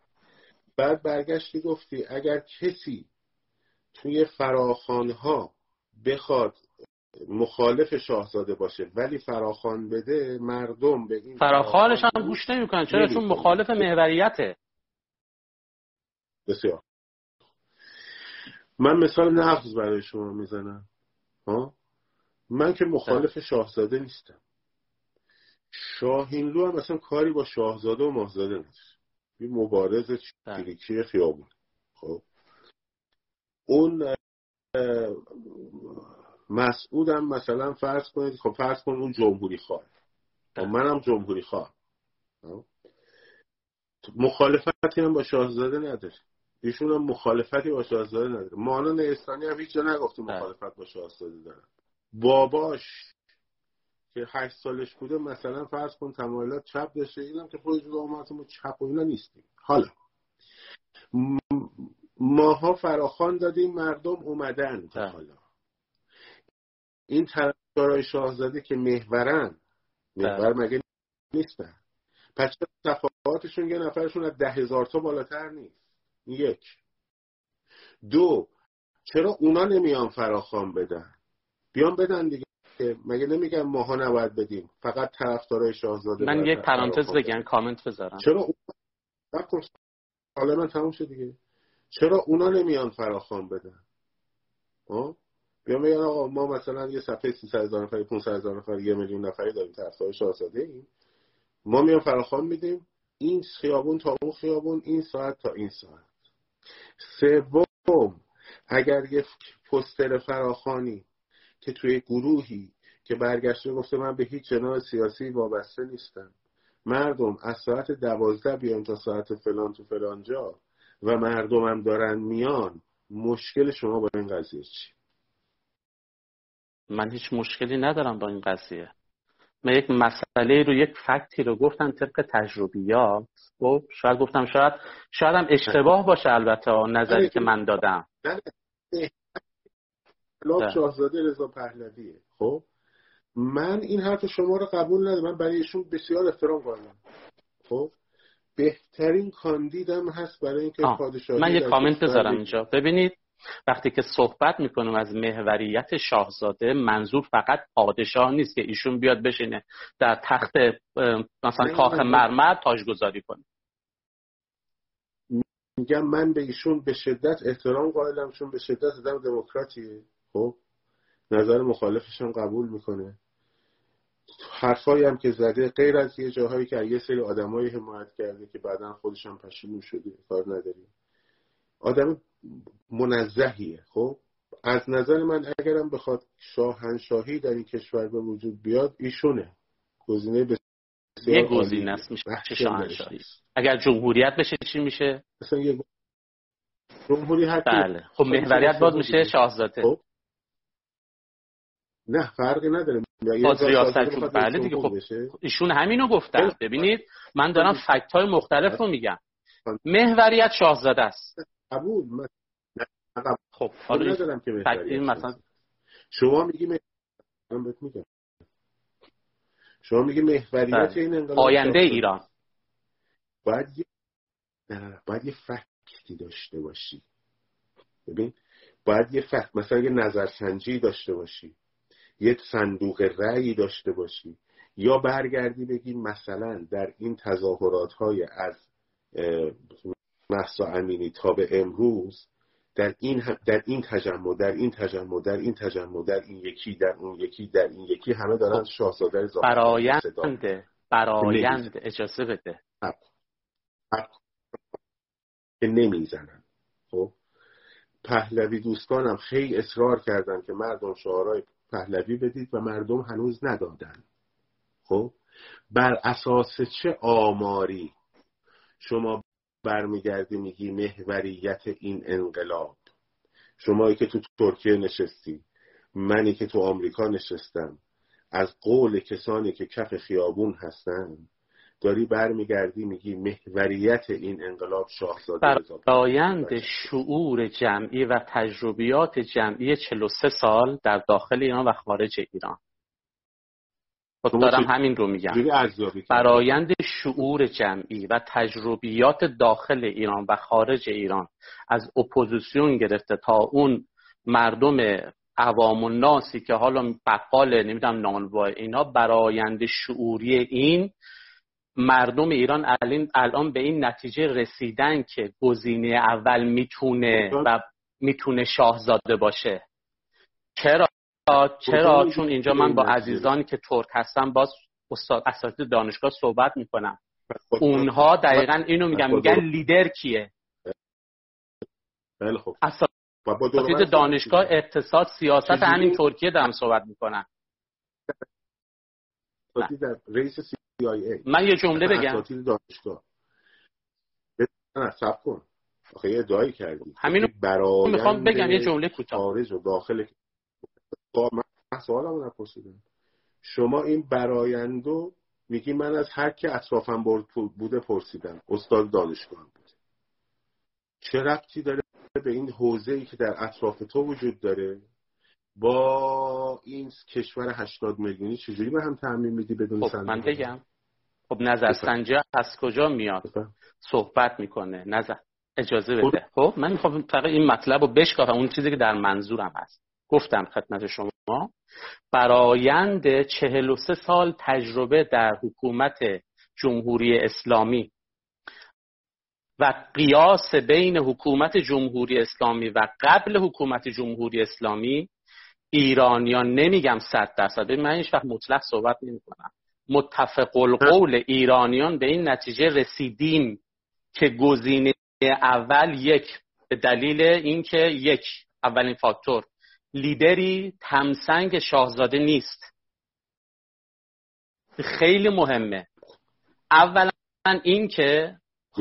بعد برگشتی گفتی اگر کسی توی فراخوان ها بخواد مخالف شاهزاده باشه ولی فراخوان بده، مردم به این فراخوانش هم گوش نمیکنن. چرا؟ چون مخالف محوریته. بسیار. من مثال نقض برای شما میزنم ها، من که مخالف شاهزاده نیستم، شاهینلو هم اصلا کاری با شاهزاده و ماهزاده نیست، این مبارز چریکی خیابون. خب اون مسعودم مثلا فرض کنید، خب فرض کن اون جمهوری خواه، خب منم جمهوری خواه، مخالفتی هم با شاهزاده نداره، ایشون هم مخالفتی با شاهزاده نداره. مانا نیستانی هم هیچ جا نگفته مخالفت با شاهزاده دارن. باباش که هشت سالش بوده مثلا فرض کن تمایلات چپ داشته، اینم که خود جدا آمدتون چپ و اینا نیستیم. حالا ماها فراخوان دادیم، مردم اومدن تا حالا. این طرفدارای شاهزاده که محورن، محور مگه نیستن؟ پس تفاوتشون یه نفرشون از ده هزار تا بالاتر نیست. یک. دو، چرا اونا نمیان فراخوان بدن؟ بیان بدن دیگه، مگه نمیگم ماها نباید بدیم، فقط طرفدارای شاهزاده. من یک پرانتز بگم، کامنت بذارم، چرا اون حالا من تموم شد دیگه، چرا اونا نمیان فراخوان بدن؟ ها بیان بگن آقا ما مثلا یه صفحه سیصد هزار نفری، پانصد هزار نفری، یه میلیون نفری داریم طرفدار شاهزاده ایم، ما میان فراخوان میدیم، این خیابون تا اون خیابون، این ساعت تا این ساعت. سوم، اگر یه پوستر فراخوانی که توی گروهی که برگشته گفته من به هیچ جناح سیاسی وابسته نیستم، مردم از ساعت دوازده بیان تا ساعت فلان تو فلان جا و مردم هم دارن میان، مشکل شما با این قضیه چی؟ من هیچ مشکلی ندارم با این قضیه. من یک مسئله رو، یک فکتی رو گفتم طبق تجربیات، و شاید گفتم شاید شاید هم اشتباه باشه، البته نظری که من دادم لاب شاهزاده رضا پهلویه. خب من این حرف شما رو قبول ندارم، من برای ایشون بسیار احترام قائلم، خب بهترین کاندیدم هست برای اینکه پادشاهی. من یه کامنت بذارم اینجا، ببینید وقتی که صحبت میکنم از محوریت شاهزاده، منظور فقط پادشاه نیست که ایشون بیاد بشینه در تخت مثلا کاخ مرمر تاجگذاری کنه. میگم من به ایشون به شدت احترام قائلم، چون به شدت آدم دموکراتیه، خب نظر مخالفش هم قبول میکنه. حرفایی هم که زده غیر از یه جاهایی که یه سری آدمایی حمایت کرده که بعداً خودش هم پشیمون شده، کار نداره. آدم منزهیه. خب از نظر من اگرم بخواد شاهنشاهی در این کشور به وجود بیاد، ایشونه گزینه بسیار یه گزینه است. میشه شاهنشاهی اگر جمهوریت بشه چی میشه؟ مثلا یه جمهوری هر بله. خب محوریت باز میشه شاهزاده. خب نه فرقی نداره باز ریاستشون. بله دیگه. خب ایشون همینو گفتن. ببینید من دارم فکت های مختلف رو میگم. محوریت شاهزاده است. قبول من خب حالا ندارم که محوریت مثلا شما میگی من بهت میگم شما میگی محوریت این انقلاب آینده ایران باید یه... نه نه نه باید یه فکتی داشته باشی. ببین باید یه فکت، مثلا یه نظرسنجی داشته باشی، یه صندوق رأی داشته باشی، یا برگردی بگی مثلا در این تظاهرات های از مهسا امینی تا به امروز در این در این تجمع در این تجمع در این تجمع در این یکی در اون یکی در این یکی همه دارن شاهزاده زاده برآیند برآیند اجازه بده که نمیزنن. خب پهلوی دوستانم خیلی اصرار کردن که مردم شعارهای پهلوی بدید و مردم هنوز ندادن. خب بر اساس چه آماری شما برمیگردی میگی محوریت این انقلاب؟ شمایی که تو ترکیه نشستی، منی که تو آمریکا نشستم، از قول کسانی که کف خیابون هستن داری برمیگردی میگی محوریت این انقلاب شاهزاده رضا. برآیند شعور جمعی و تجربیات جمعی چهل و سه سال در داخل ایران و خارج ایران. خود دارم همین رو میگم. برآیند شعور جمعی و تجربیات داخل ایران و خارج ایران، از اپوزیسیون گرفته تا اون مردم عوام الناسی که حالا بقال نمیدونم نانوا، اینا برآیند شعوری این مردم ایران الان به این نتیجه رسیدن که گزینه اول میتونه و میتونه شاهزاده باشه. چرا؟ چرا؟ چون اینجا من با عزیزانی که ترک هستن، با استاد اساتید دانشگاه صحبت میکنم، اونها دقیقا اینو میگن، میگن لیدر کیه؟ اساتید دانشگاه اقتصاد سیاست همین ترکیه دارم صحبت میکنن. من یه جمله بگم. اساتید دانشگاه. نه صبر کن. آخه یه ادعایی کردی. همین رو میخوام بگم، یه جمله کوتاه. خارج و داخل من سوالمو نپرسیدم. شما این برایندو میگی من از هر که اطرافم بوده پرسیدم، استاد دانشگاه بوده. چه ربطی داره به این حوزه‌ای که در اطراف تو وجود داره؟ با این کشور هشتاد میلیونی چجوری به هم تعمیم میدی بدون صندوق؟ خب من بگم. خب نظرسنجی از کجا میاد؟ صحبت میکنه. نظر اجازه بده. خب من میخوام فقط این مطلب رو بشکافم، اون چیزی که در منظورم هست گفتم خدمت شما. برآیند چهل و سه سال تجربه در حکومت جمهوری اسلامی و قیاس بین حکومت جمهوری اسلامی و قبل حکومت جمهوری اسلامی، ایرانیان نمیگم صد درصد، من هیچ وقت مطلق صحبت نمی‌کنم، متفق القول ایرانیان به این نتیجه رسیدیم که گزینه اول یک، به دلیل اینکه یک اولین فاکتور لیدری تمسنگ شاهزاده نیست. خیلی مهمه. اولا اینکه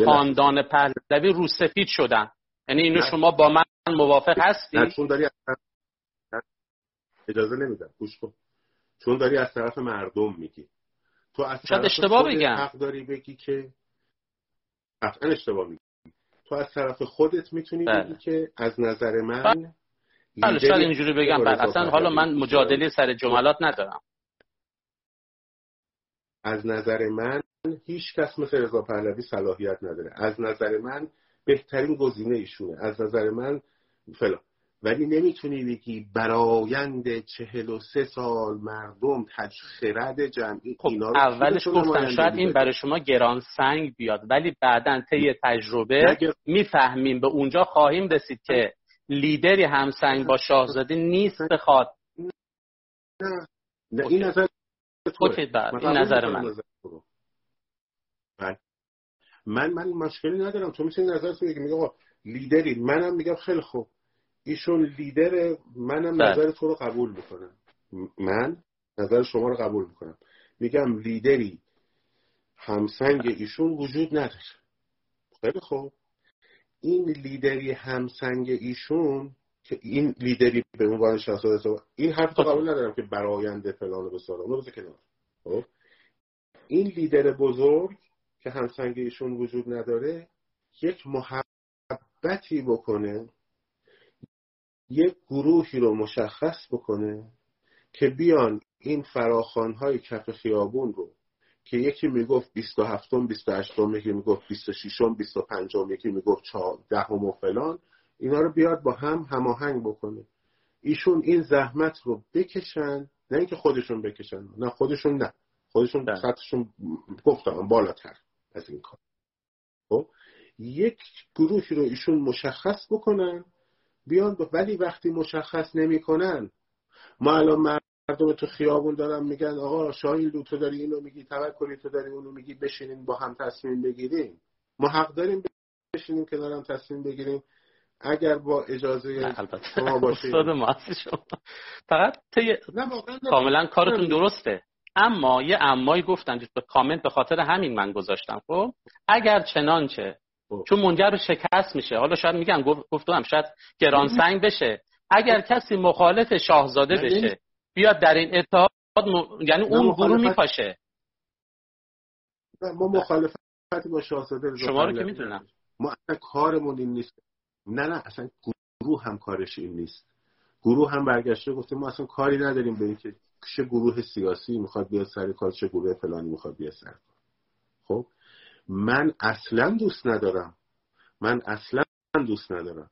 خاندان پهلوی روسفید شدن، یعنی اینو شما با من موافق هستی؟ نه چون داری اجازه نمیدم. گوش کن. چون داری از طرف مردم میگی. تو از شاید اشتباه بگم. حق داری بگی که قطعا اشتباه میگی. تو از طرف خودت میتونی بله. بگی که از نظر من بله. حالا شاید اینجوری بگم بعد اصلا حالا من مجادله سر جملات ندارم. از نظر من هیچ کس مثل رضا پهلوی صلاحیت نداره. از نظر من بهترین گزینه ایشونه. از نظر من فلان. ولی نمیتونی بگی برایند چهل و سه سال مردم تجخرد جمعی. خب اینا رو اولش گفتن شاید این برای شما گران سنگ بیاد، ولی بعدن طی تجربه میفهمیم به اونجا خواهیم رسید که لیدری همسنگ با شاهزاده نیست بخواد. نه, نه. این نظر توه. این نظر من. من من مشکلی ندارم، تو میتونی نظرت بگی، میگم آقا لیدری، منم میگم خیلی خوب ایشون لیدره، منم نظر تو رو قبول میکنم، من نظر شما رو قبول میکنم، میگم لیدری همسنگ ایشون وجود نداره. خیلی خوب این لیدری همسنگ ایشون که این لیدری به عنوان شخصیت، این حرف تو قبول ندارم که براینده فلان و بسار، اونو بذار کنار. خب این لیدر بزرگ که همسنگ ایشون وجود نداره یک محبتی بکنه، یک گروهی رو مشخص بکنه که بیان این فراخوان‌های کف خیابون رو که یکی میگفت بیست و هفتم، بیست و هشتم، یکی میگفت بیست و ششم، بیست و پنجم، یکی میگفت چهاردهم و فلان، اینا رو بیاد با هم هماهنگ بکنه. ایشون این زحمت رو بکشن، نه اینکه خودشون بکشن، نه خودشون نه خودشون نه. سطحشون گفتم بالاتر از این کار. خب یک گروهی رو ایشون مشخص بکنن بیان، ولی وقتی مشخص نمی کنن، ما الان مردم تو خیابون دارن میگن آقا شاهین تو داری اینو میگی، توکلی تو داری اونو میگی، بشینیم با هم تصمیم بگیریم. ما حق داریم بشینیم که دارم تصمیم بگیریم اگر با اجازه شما باشه. استاد معاصر شما فقط کاملا کارتون درسته، اما یه امایی گفتن به کامنت، به خاطر همین من گذاشتم. خب اگر چنانچه چون منجر به شکست میشه، حالا شاید میگم گفتم شاید گرانسنگ بشه، اگر کسی مخالف شاهزاده بشه بیاد در این اتحاد م... یعنی اون گروه میپاشه. ما مخالفتی با شاهزاده شما رو که میدونم، ما اصلا کارمون این نیست. نه نه اصلا گروه هم کارش این نیست. گروه هم برگشته گفته ما اصلا کاری نداریم به اینکه چه گروه سیاسی میخواد بیاد سر کار، چه گروه فلانی میخواد بیاد سر کار. خب من اصلا دوست ندارم من اصلا دوست ندارم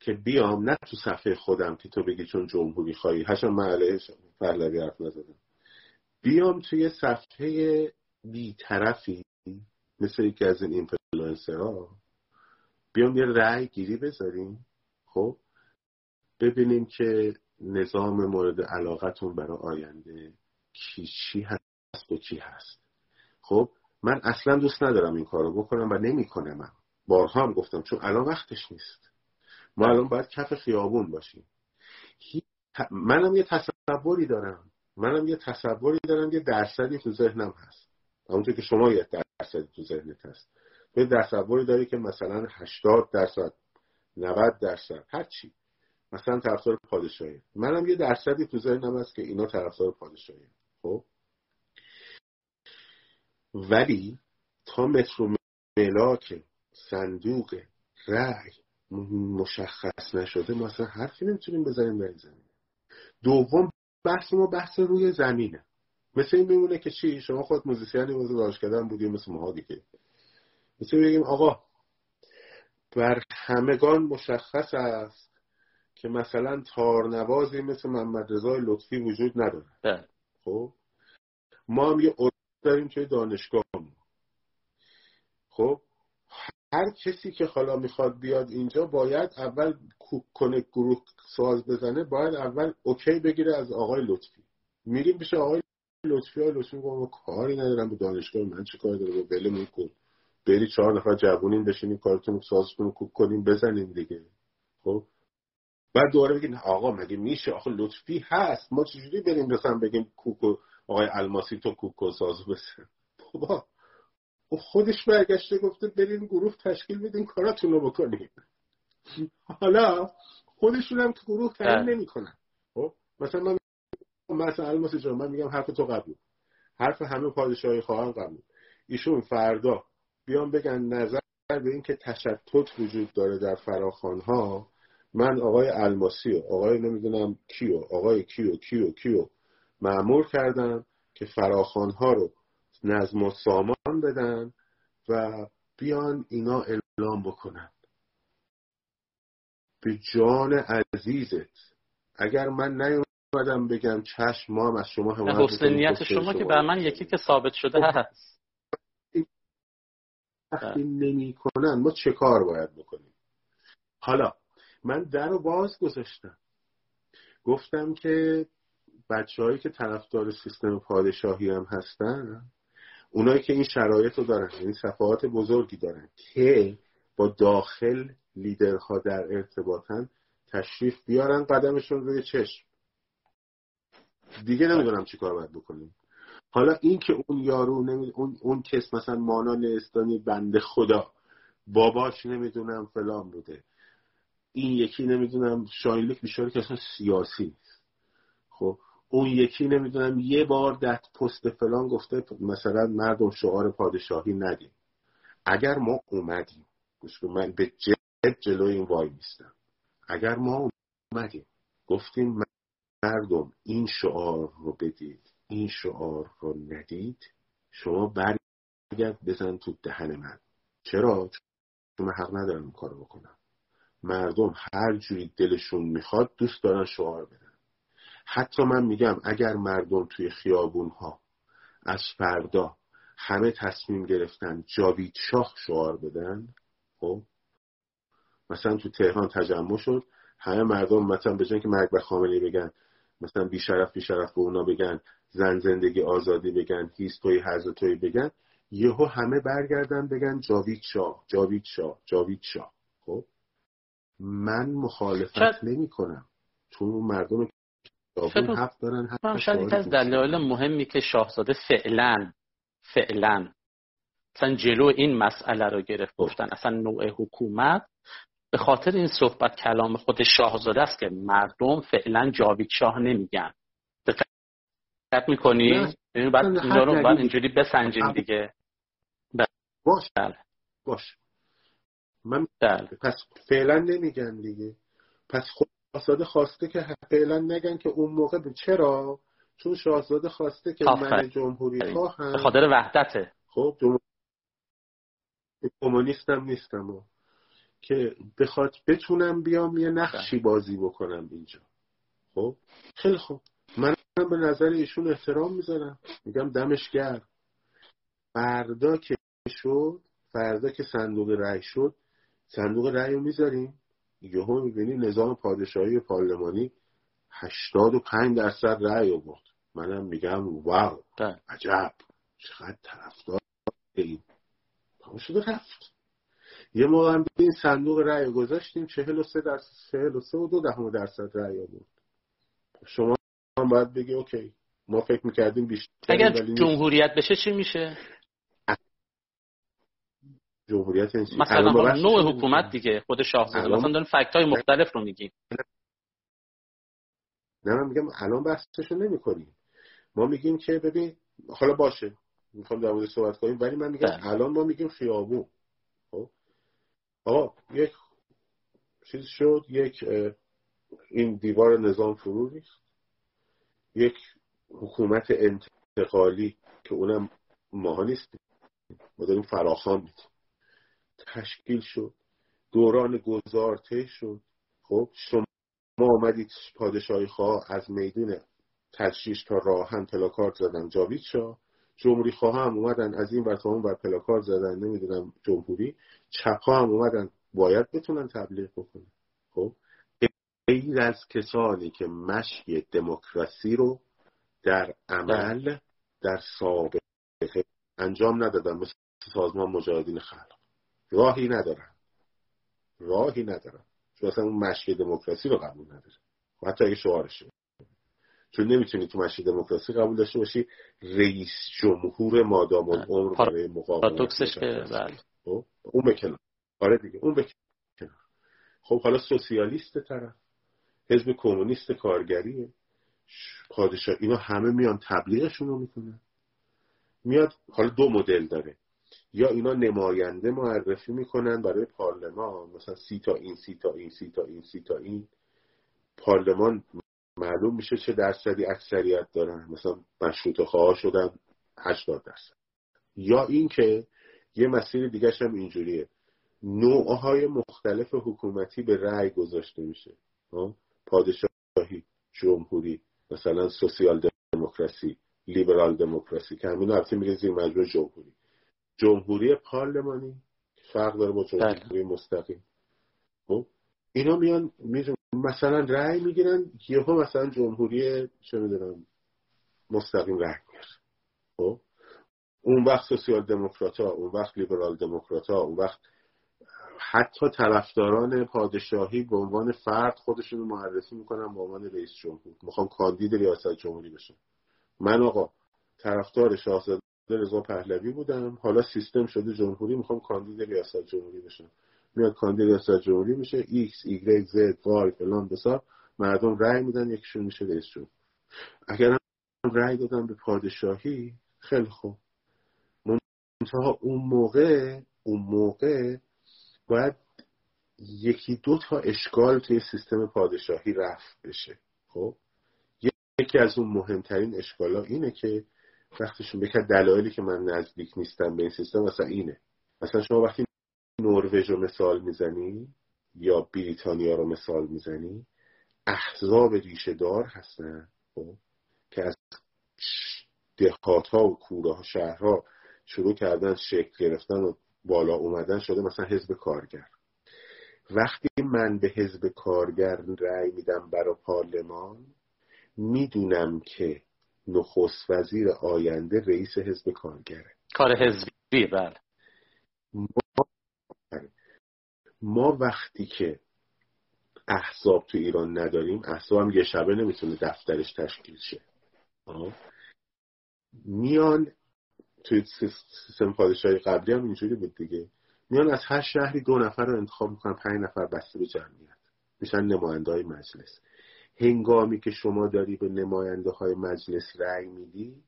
که بیام نه تو صفحه خودم که تو بگی چون جمهوری خواهی هشم من علیه پهلوی حرف نزدم، بیام توی صفحه بیطرفی مثل یکی از این اینفلوئنسرها بیام یه رأی گیری بذاریم. خب ببینیم که نظام مورد علاقتون برای آینده کی چی هست و چی هست. خب من اصلا دوست ندارم این کار رو بکنم و نمی کنم. بارها هم گفتم چون الان وقتش نیست. ما الان باید کف خیابون باشیم. منم یه تصوری دارم منم یه تصوری دارم یه درصدی تو ذهنم هست، همونطور که شما یه درصدی تو ذهنت هست، یه تصوری داری که مثلا هشتاد درصد، نود درصد، هر چی مثلا طرفدار پادشاهی. منم یه درصدی تو ذهنم هست که اینا طرفدار پادشاهی. خب ولی تا مترو ملاک صندوق رأی مشخص نشده ما اصلا حرفی نمیتونیم بزنیم در این زمین. دوم بحث ما بحث روی زمینه. مثل این میمونه که چی، شما خود موزیسیانی بازه داشت کردن بودیم مثل ماها دیگه، مثل بگیم آقا بر همگان مشخص است که مثلا تارنوازی مثل محمد رضا لطفی وجود نداره. خب ما هم یه داریم توی دانشگاه هم. خب هر کسی که حالا میخواد بیاد اینجا باید اول کوک کنه گروه ساز بزنه، باید اول اوکی بگیره از آقای لطفی. میریم پیش آقای لطفی، آقای لطفی میگه ما کاری ندارم به دانشگاه من، چه کاری داره، بله میکن بری چهار نفر جوونین بشینین کارتون رو سازتون رو کوک کنین بزنین دیگه. خب بعد دوباره بگین آقا مگه میشه، آخه لطفی هست، ما چجوری بریم مثلا بگیم کوکو آقای الماسی تو کوکو سازو بسن؟ بابا او خودش برگشته گفته برین گروه تشکیل بدین کاراتون رو بکنین. حالا خودشون هم تو گروه تعیین نمیکنن. خب مثلا من مثلا الماسی جان من میگم حرف تو قبول، حرف همه پادشاهی خواهان قبول، ایشون فردا بیان بگن نظر به این که تشتت وجود داره در فراخوان‌ها، من آقای الماسی و آقای نمیدونم کیو آقای کیو کیو کیو مأمور کردم که فراخوان‌ها رو نظم و سامان بدن و بیان اینا اعلام بکنن. به جان عزیزت اگر من نیومدم بگم چشم، ما هم از شما حمایت می‌کنیم، حسن نیت شما که به من یکی که ثابت شده هست، وقتی نمی‌کنن ما چه کار باید بکنیم؟ حالا من در رو باز گذاشتم، گفتم که بچه‌هایی که طرفدار سیستم پادشاهی هم هستن، اونایی که این شرایط رو دارن، این صفحات بزرگی دارن که با داخل لیدرها در ارتباطن، تشریف بیارن قدمشون روی چشم. دیگه نمیدونم چی کار باید بکنیم. حالا این که اون یارو نمی... اون اون کس مثلا مانان اسلامی بنده خدا باباش نمیدونم فلان بوده، این یکی نمیدونم شایلیک بیچاره که اصلا سیاسی نیست، خب اون یکی نمیدونم یه بار ده پست فلان گفته مثلا مردم شعار پادشاهی ندیم. اگر ما اومدیم، گوش کن، من به جد جلوی این وای میستم، اگر ما اومدیم گفتیم مردم این شعار رو بدید، این شعار رو ندید، شما برگرد بزن تو دهن من. چرا؟ چون من حق ندارم این کارو بکنم. مردم هر جوری دلشون میخواد دوست دارن شعار بدن. حتی من میگم اگر مردم توی خیابونها از فردا همه تصمیم گرفتن جاوید شاه شعار بدن، خب مثلا تو تهران تجمع شد، همه مردم مثلا به جای که مرگ بر خامنه‌ای بگن، مثلا بی شرف بی شرف به اونا بگن، زن زندگی آزادی بگن، هیس توی هز توی بگن، یهو همه برگردن بگن جاوید شاه جاوید شاه جاوید شاه. خب من مخالفت نمی‌کنم، چون مردم خیابون حق دارن. حق شاید یک از دلایل مهمی که شاهزاده فعلا فعلا مثلا جلو این مسئله رو گرفت، گفتن اصلا نوع حکومت، به خاطر این صحبت کلام خود شاهزاده است که مردم فعلا جاوید شاه نمیگن. دقت میکنی؟ یعنی بعد اینجا رو بعد اینجوری بسنجیم دیگه. باش باش من بله. پس فعلا نمیگن دیگه. پس خود شاهزاده خواسته که فعلا نگن، که اون موقع بود. چرا؟ چون شاهزاده خواسته که آفر. من جمهوری خواهم، به خاطر وحدته. خب جمهوری کمونیستم نیستم و. که بخواد بتونم بیام یه نقشی بازی بکنم اینجا. خب خیلی خوب، منم به نظر ایشون احترام میذارم، میگم دمش گرم. فردا که شد، فردا که صندوق رای شد، صندوق رای رو میذاریم، یهو میبینی نظام پادشاهی و پارلمانی هشتاد و پنج درصد رای آورد. منم میگم واو عجب، چقدر طرفدار این شده. رفت یه موقع هم این صندوق رأی گذاشتیم چهل و سه درصد چهل و سه و دو دهم درصد رأی بود. شما هم باید بگی اوکی، ما فکر میکردیم بیشتر. اگر جمهوریت بشه چی میشه؟ جمهوریت مثلا نوع حکومت دیگه، خود شاهزاده مثلا دارن فکت‌های مختلف رو میگیم. نه من میگم الان بحثش رو نمی‌کنیم، ما میگیم که ببین حالا باشه میخوام در مورد صحبت کنیم، ولی من میگم الان ما میگیم خیابون. خب آقا یک چیز شد، یک این دیوار نظام فرو ریخت، یک حکومت انتقالی که اونم ماها نیستیم، ما داریم فراخوان میدیم، تشکیل شد، دوران گذار طی شد. خب شما آمدید پادشاهی خواه از میدون تجریش تا راهن پلاکارد زدن جاوید شاه، جمهوری خواه هم اومدن از این ور تا اون ور پلاکارد زدن نمیدونم جمهوری، چپ ها هم اومدن باید بتونن تبلیغ بکنن. خب غیر از کسانی که مشی دموکراسی رو در عمل در سابقه انجام ندادن، مثل سازمان مجاهدین خلق، راهی ندارن راهی ندارن چون اصلا اون مشی دموکراسی رو قبول نداره، حتی اگه شعارش رو. چون نمیتونی تو مشی دموکراسی قبول داشته باشی رئیس جمهور مادام العمر برای مقاومت. پارادوکسش که بله اون بکنار. آره دیگه اون بکنار. خب حالا سوسیالیست طرف، حزب کمونیست کارگریه، پادشاه، اینا همه میان تبلیغشون رو میکنن. میاد حالا دو مدل داره، یا اینا نماینده معرفی میکنن برای پارلمان، مثلا سی تا این سی تا این سی تا این سی تا این، پارلمان معلوم میشه چه درصدی اکثریت دارن، مثلا مشروطه خواه شدن هشتاد درصد. یا این که یه مسیر دیگه هم اینجوریه، نوعهای مختلف حکومتی به رأی گذاشته میشه، پادشاهی، جمهوری، مثلا سوسیال دموکراسی، لیبرال دموکراسی که همین رابطه میگه زیر مجموع جمهوری. جمهوری پارلمانی فرق داره با جمهوری مستقیم. خب اینا میان میزون مثلا رأی میگیرن، یهو مثلا جمهوری چه میدونم مستقیم رأی میگیره. خب اون وقت سوسیال دموکرات ها، اون وقت لیبرال دموکرات ها، اون وقت حتی طرفداران پادشاهی به عنوان فرد خودشون رو معرفی میکنن به عنوان رئیس جمهور، میخوام کاندید ریاست جمهوری بشن. من آقا طرفدار شاهزاده رضا پهلوی بودم، حالا سیستم شده جمهوری، میخوام کاندید ریاست جمهوری بشم. میاد کاندید ریاست جمهوری میشه، ایکس ایگرگ زد وای فلان بسار، مردم رأی میدن، یکیشون میشه رئیس جمهور. اگر هم رأی دادم به پادشاهی خیلی خوب، منتها اون موقع اون موقع باید یکی دو تا اشکال توی سیستم پادشاهی رفع بشه. خب یکی از اون مهمترین اشکالا اینه که وقتشون بکرد، دلایلی که من نزدیک نیستم به این سیستم مثلا اینه، مثلا شما وقتی نروژ رو مثال میزنی یا بریتانیا رو مثال میزنی، احزاب ریشه دار هستن خب که از دهات ها و کوره ها شهرها شروع کردن شکل گرفتن و بالا اومدن شده مثلا حزب کارگر. وقتی من به حزب کارگر رأی میدم برای پارلمان، میدونم که نخست وزیر آینده رئیس حزب کارگره، کار حزبی. بله ما... ما وقتی که احزاب تو ایران نداریم، احزاب هم یه شبه نمیتونه دفترش تشکیل شه. آه. میان توی سیستم پادشاهی قبلی هم اینجوری بود دیگه، میان از هر شهری دو نفر رو انتخاب میکنن، پنج نفر بسته به جمعیت میشن نماینده های مجلس. هنگامی که شما داری به نماینده های مجلس رأی میدی،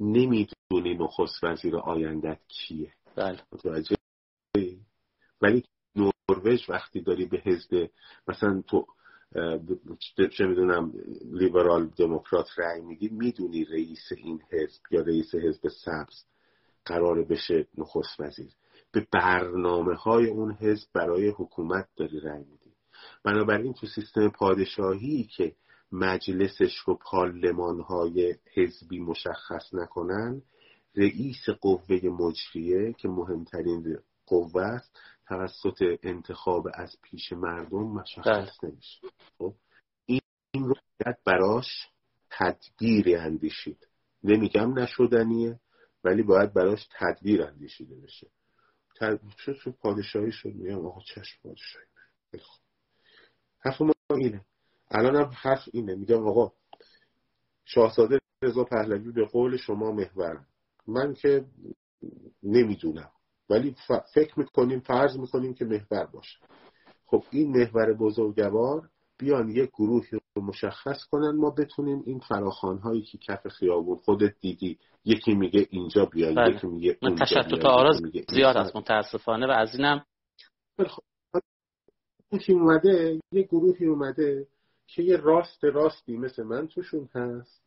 نمیدونی نخست وزیر آیندت کیه. بله متوجه. ولی نروژ وقتی داری به حزب مثلا تو چه میدونم لیبرال دموکرات رأی میدی، میدونی رئیس این حزب یا رئیس حزب سبز قراره بشه نخست وزیر، به برنامه های اون حزب برای حکومت داری رأی میدی. بنابراین تو سیستم پادشاهی که مجلسش رو پارلمان های حزبی مشخص نکنن، رئیس قوه مجریه که مهمترین قوه است توسط انتخاب از پیش مردم مشخص نمیشه. خب این رو باید براش تدبیر اندیشید، نمیگم نشدنیه ولی باید براش تدبیر اندیشیده بشه. تدبیر شد تو پادشاهی شد، میگم آقا چشم پادشاهی. خب حرف ما اینه، الان هم حرف اینه، میگم آقا شاهزاده رضا پهلوی به قول شما محورم، من که نمیدونم ولی فکر میکنیم فرض میکنیم که محور باشه. خب این محور بزرگوار بیان یک گروهی رو مشخص کنن، ما بتونیم این فراخوان‌هایی که کف خیابون خودت دیدی، یکی میگه اینجا بیان، بله. یکی میگه اونجا. تشتت و آراز زیاد است متاسفانه و از اینم یکی اومده، یه گروهی اومده که یه راست راستی مثل من توشون هست،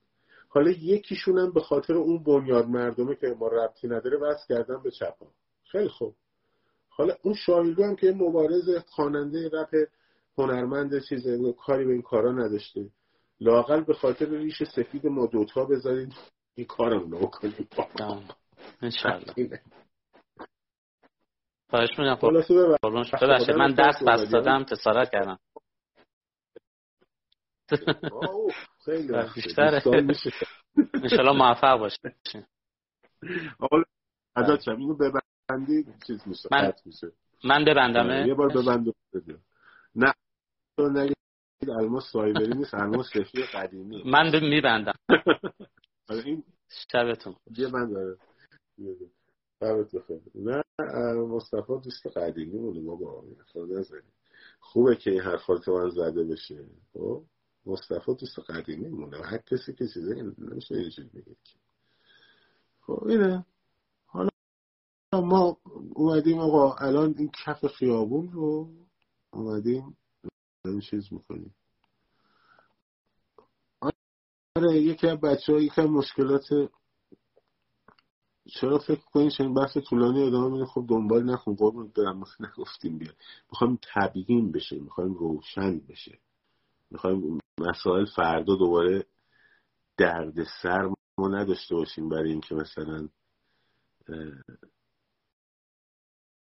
حالا یکیشون هم به خاطر اون بنیاد مردمه که ما ربطی نداره وصل کردن به چپا. خیلی خوب، حالا اون شاهیلو هم که مبارز خواننده رپ هنرمند چیزه، کاری به این کارا نداشته، لااقل به خاطر ریش سفید ما دوتا بذارید این کارمون رو بکنید. انشالله. خواهش می‌کنم. ببخشید من دست بست دادم، تسارع کردم. خیلی بیشتره. ان شاء الله موفق باشید. آقا عادت شم اینو ببندید چیز میشه. من من ببندمه. یه بار ببندم. نه تو نگید الماس سایبری نیست، الماس سفید قدیمی. من میبندم. حالا این شبتون. یه بنداره. نه مصطفی دوست قدیمی مونه، ما با آمین خوبه که این حرفات من زده بشه. مصطفی دوست قدیمی مونه، هر کسی که چیزه نمیشه اینجور بگید. خب اینه، حالا ما اومدیم آقا الان این کف خیابون رو اومدیم این چیز میکنیم. آره یکی از بچه ها یکی از مشکلات چرا فکر کنین چنین بحث طولانی ادامه میده؟ خب دنبال نخون، قربونت برم، ما نگفتیم بیا. میخوایم تبیین بشه، میخوایم روشن بشه، میخوایم مسائل فردا دوباره دردسر ما نداشته باشیم برای اینکه مثلا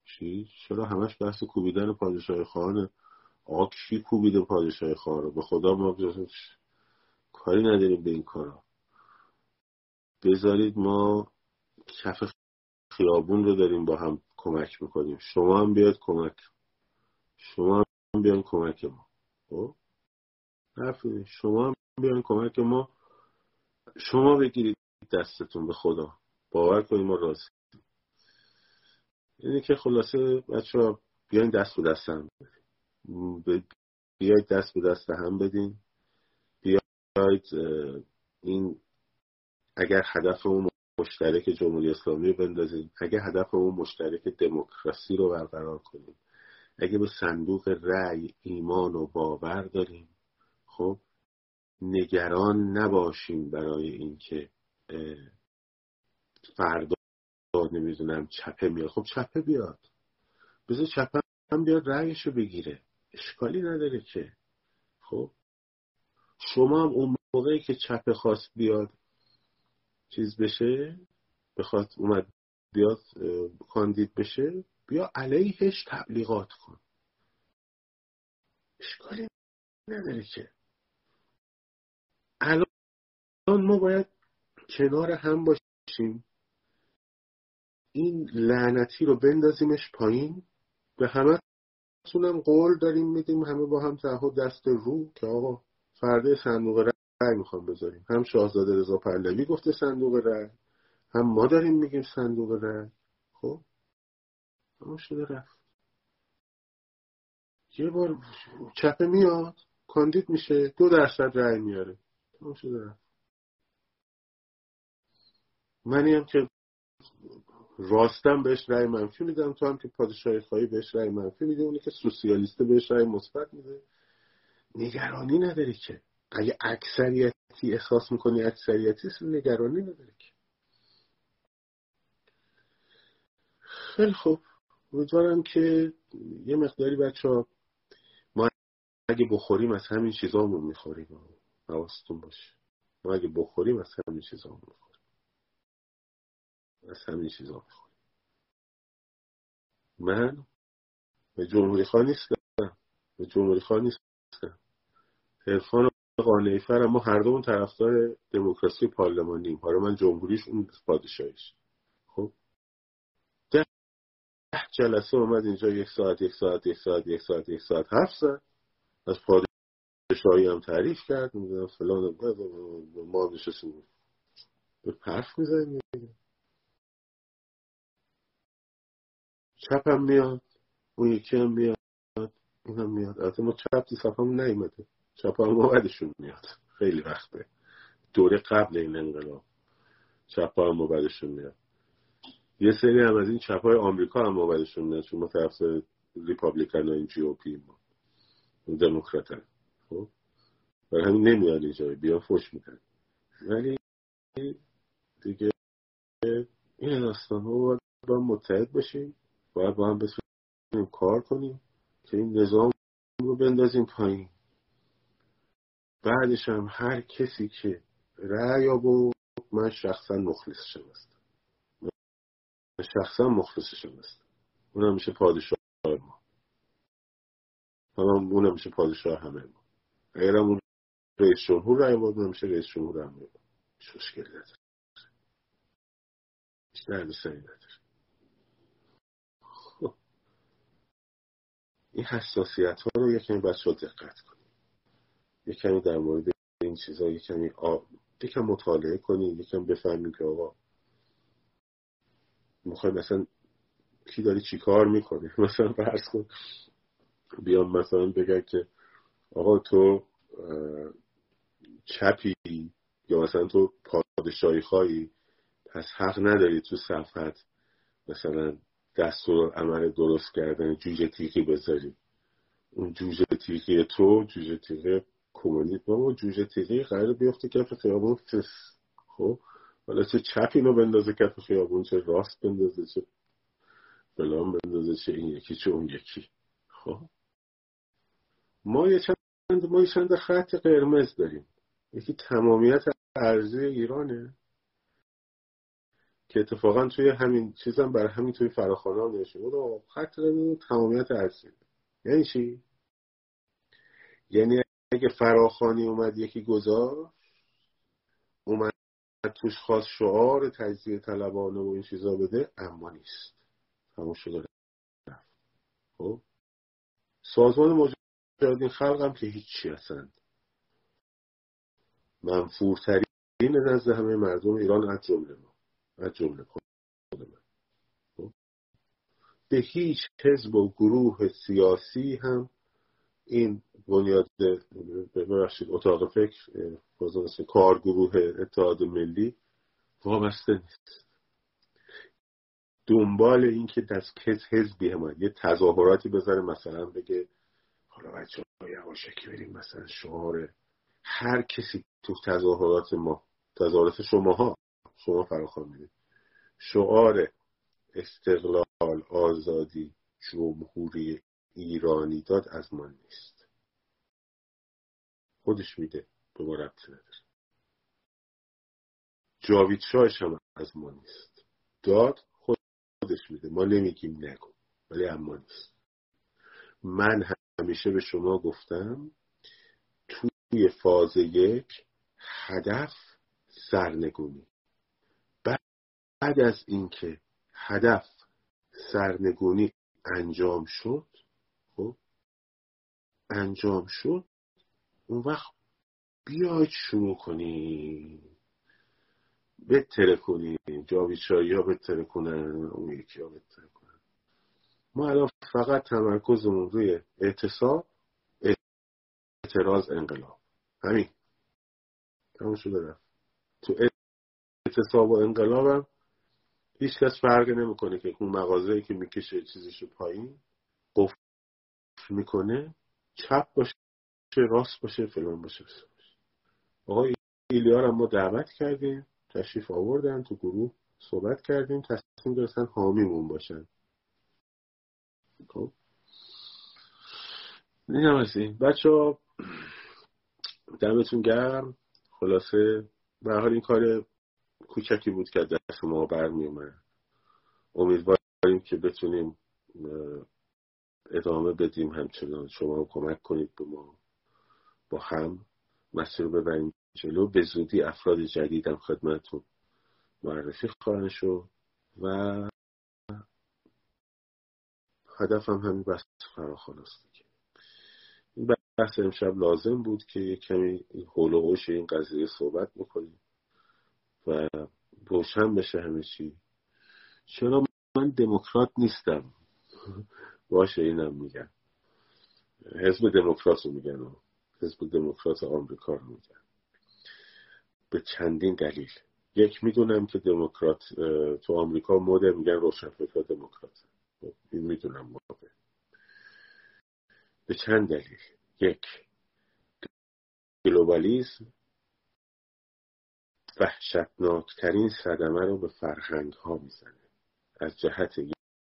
چی؟ چرا همش بحث کوبیدن پادشاه خانه؟ آقا کی کوبیده پادشاه خانه؟ به خدا ما کاری نداریم به این کارا. بذارید ما کف خیابون رو داریم با هم کمک میکنیم، شما هم بیاد کمک، شما هم بیان کمک ما. خب رفیق شما هم بیان کمک ما، شما بگیرید دستتون، به خدا باور کنید ما راضی. اینه که خلاصه بچه‌ها بیاین دست به دست هم بدین، بیاید دست به دست هم بدین، بیاید این اگر هدف اون مشترک جمهوری اسلامی رو بندازیم، اگر هدف اون مشترک دموکراسی رو برقرار کنیم، اگر به صندوق رأی ایمان و باور داریم، خب نگران نباشیم برای اینکه فردا نمیدونم چپه میاد. خب چپه بیاد، بذار چپه هم بیاد رأیش رو بگیره، اشکالی نداره که. خب شما هم اون موقعی که چپه خواست بیاد چیز بشه، بخواد اومد بیاد کاندید بشه، بیا علیهش تبلیغات کن، اشکالی نداره که. الان ما باید کنار هم باشیم، این لعنتی رو بندازیمش پایین. به همه تونم قول داریم میدیم، همه با هم تعهد دست رو که آقا فردا صندوق رأی میخوام بذاریم. هم شاهزاده رضا پهلوی گفته صندوق رأی، هم ما داریم میگیم صندوق رأی. خب اما شده رفت، یه بار چپه میاد کاندید میشه، دو درصد رأی میاره، اما شده رفت. منیم که راستم بهش رأی منفی میدم، تو هم که پادشاهی خواهی بهش رأی منفی میده، اونی که سوسیالیسته بهش رأی مثبت میده. نگرانی نداری که، اگه اکثریتی احساس میکنی اکثریتی نگرانی نداری که. خیلی خوب، امیدوارم که یه مقداری بچه ها ما اگه بخوریم از همین چیزامون میخوریم، حواستون باشه ما اگه بخوریم از همین چیزامون میخوریم از همین چیزا میخوریم. من به جمهوری خواه نیستم، به جمهوری خواه نیستم. عرفان و قانعی‌فر ما هر دومون طرفدار دموکراسی پارلمانیم. حالا من جمهوریش، اون پادشاهیش. خب ده جلسه اومد اینجا یک ساعت یک ساعت یک ساعت یک ساعت یک ساعت هفت ساعت از پادشاهی هم تعریف کرد، میگم فلان ما نشستیم به حرف میزنیم. چپ هم میاد، اون یکی هم میاد، این هم میاد. از ما چپ دی صف هم نیمده، چپ هم بعدشون میاد. خیلی وقته دوره قبل این انقلاب چپ هم بعدشون میاد. یه سری هم از این چپ های آمریکا هم بعدشون میاد، چون ما طرف ریپابلیکن ها این جی او پی ما دموکرات هم. خب برای همین نمیاد اینجا بیا فوش میکنن. ولی دیگه این داستان ها باید با متحد بشیم، باید با هم بسیاریم کار کنیم که این نظام رو بندازیم پایین. بعدش هم هر کسی که رأی آورد من شخصا مخلصشم هستم، من شخصا مخلصشم هستم. اونم میشه پادشاه ما، اونم میشه پادشاه همه ما. اگرم اون رئیس جمهور رأی آورد من میشه رئیس جمهور همه ما. هیچ مشکلی نداره، هیچ دردسری نداره. این حساسیت ها رو یکمی بچه ها دقت کنید، یکمی در مورد این چیزها یکمی آ... یکم مطالعه کنید، یکم بفهمید که آقا میخوای مثلا کی داری چی کار میکنه. مثلا فرض کن بیام مثلا بگم که آقا تو چپی یا مثلا تو پادشاهی خواهی، پس حق نداری تو صفحت مثلا دستور عمل درست کردن جوجه تیغی بذاری. اون جوجه تیغی تو، جوجه تیغی کمونیست، ما جوجه تیغی قرار بیفته کف خیابون. خب حالا چه چپ اینو بندازه کف خیابون، چه راست بندازه، چه بلان بندازه، چه این یکی چه اون یکی. خب ما یه چند ما یه چند خط قرمز داریم. یکی تمامیت ارضی ایرانه که اتفاقا توی همین چیزم برای همین توی فراخوان‌ها نوشته بود خط قرمز تمامیت ارضی. یعنی چی؟ یعنی اگه فراخوانی اومد یکی گذاشت اومد توش خواست شعار تجزیه طلبانه و این چیزا بده، اما نیست، همون شده. خب سازمان مجاهدین خلق هم که هیچی، اصلا منفورترین نزد همه مردم ایران از جمله ما، از جمله خود من، به هیچ حزب و گروه سیاسی هم این بنیاد ببخشید اتاق فکر کارگروه اتحاد ملی وابسته نیست. دنبال این که دست کس حزبی همه یه تظاهراتی بذاره، مثلا بگه حالا بچه ها یواشکی بریم، مثلا شعار هر کسی تو تظاهرات ما، تظاهرات شماها، شما فراخوان میدید شعار استقلال، آزادی، جمهوری ایرانی داد از ما نیست، خودش میده، به ما ربطی نداره. جاوید شاهش هم از ما نیست، داد خودش میده، ما نمیگیم نگو، ولی اما نیست. من همیشه به شما گفتم توی فاز یک هدف سرنگونی، بعد از اینکه هدف سرنگونی انجام شد، خب انجام شد، اون وقت بیاید شروع کنیم بتره کنیم، جاویچایی ها بتره کنن، اون یکی ها بتره کنن. ما الان فقط تمرکزمون روی اعتصاب، اعتراض، انقلاب، همین تمام شده رفت. تو اعتصاب و انقلاب هم هیچ کس فرق نمیکنه که اون مغازه‌ای که میکشه چیزشو پایین قفل میکنه، چپ باشه راست باشه فلان باشه. آقا ایلیار هم ما دعوت کردیم، تشریف آوردن تو گروه، صحبت کردیم، تصمیم گرفتن حامیمون باشن. خب اینم از این. بچه‌ها دمتون گرم. خلاصه به هر حال این کار کوچکی بود که دست ما برمی اومد. امیدواریم که بتونیم ادامه بدیم، همچنان شما هم کمک کنید به ما، با هم مسیر ببریم جلو. به زودی افراد جدیدم خدمتتون معرفی خواهند شد و هدفم همین بحث فراخوان است دیگه. این بحث امشب لازم بود که یک کمی حول و حوش این قضیه صحبت بکنیم و روشن بشه همه چی. چرا من دموکرات نیستم؟ باشه اینم میگن، حزب دموکرات رو میگن و حزب دموکرات آمریکا رو میگن به چندین دلیل. یک، میدونم که دموکرات تو آمریکا مده، میگن روشنفکرا دموکرات، این میدونم مده به چند دلیل. یک، گلوبالیسم وحشتناکترین صدمه رو به فرهنگ ها میزنه از جهت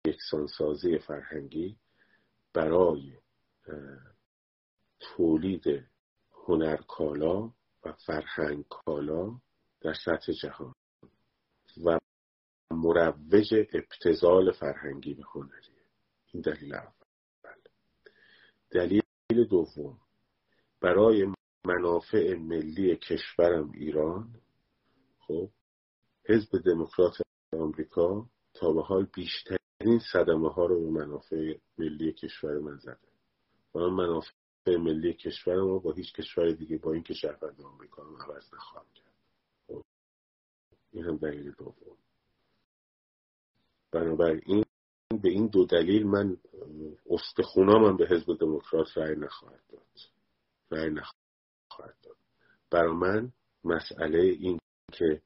یکسانسازی فرهنگی برای تولید هنرکالا و فرهنگ کالا در سطح جهان و مروج ابتذال فرهنگی به هنریه. این دلیل اول. دلیل دوم، برای منافع ملی کشورم ایران، خب حزب دموکرات آمریکا تا به حال بیشترین صدمه ها رو به منافع ملی کشور من زده. من منافع ملی کشور ما با هیچ کشور دیگه با این که شهروند آمریکا هم عوض نخواهم کرد. خب این هم دلیل دوم. بنابراین به این دو دلیل من استخونام هم به حزب دموکرات رأی نخواهد داد، رأی نخواهد داد. برای من مسئله این که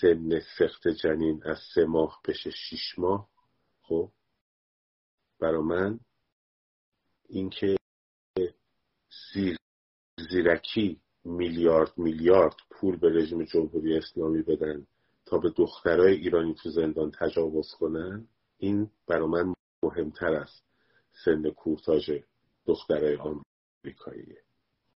سن سخت جنین از سه ماه بشه شیش ماه، خب برای من این که زیر زیرکی میلیارد میلیارد پول به رژیم جمهوری اسلامی بدن تا به دخترای ایرانی تو زندان تجاوز کنن، این برای من مهمتر است سن کورتاژ دخترای آمریکاییه.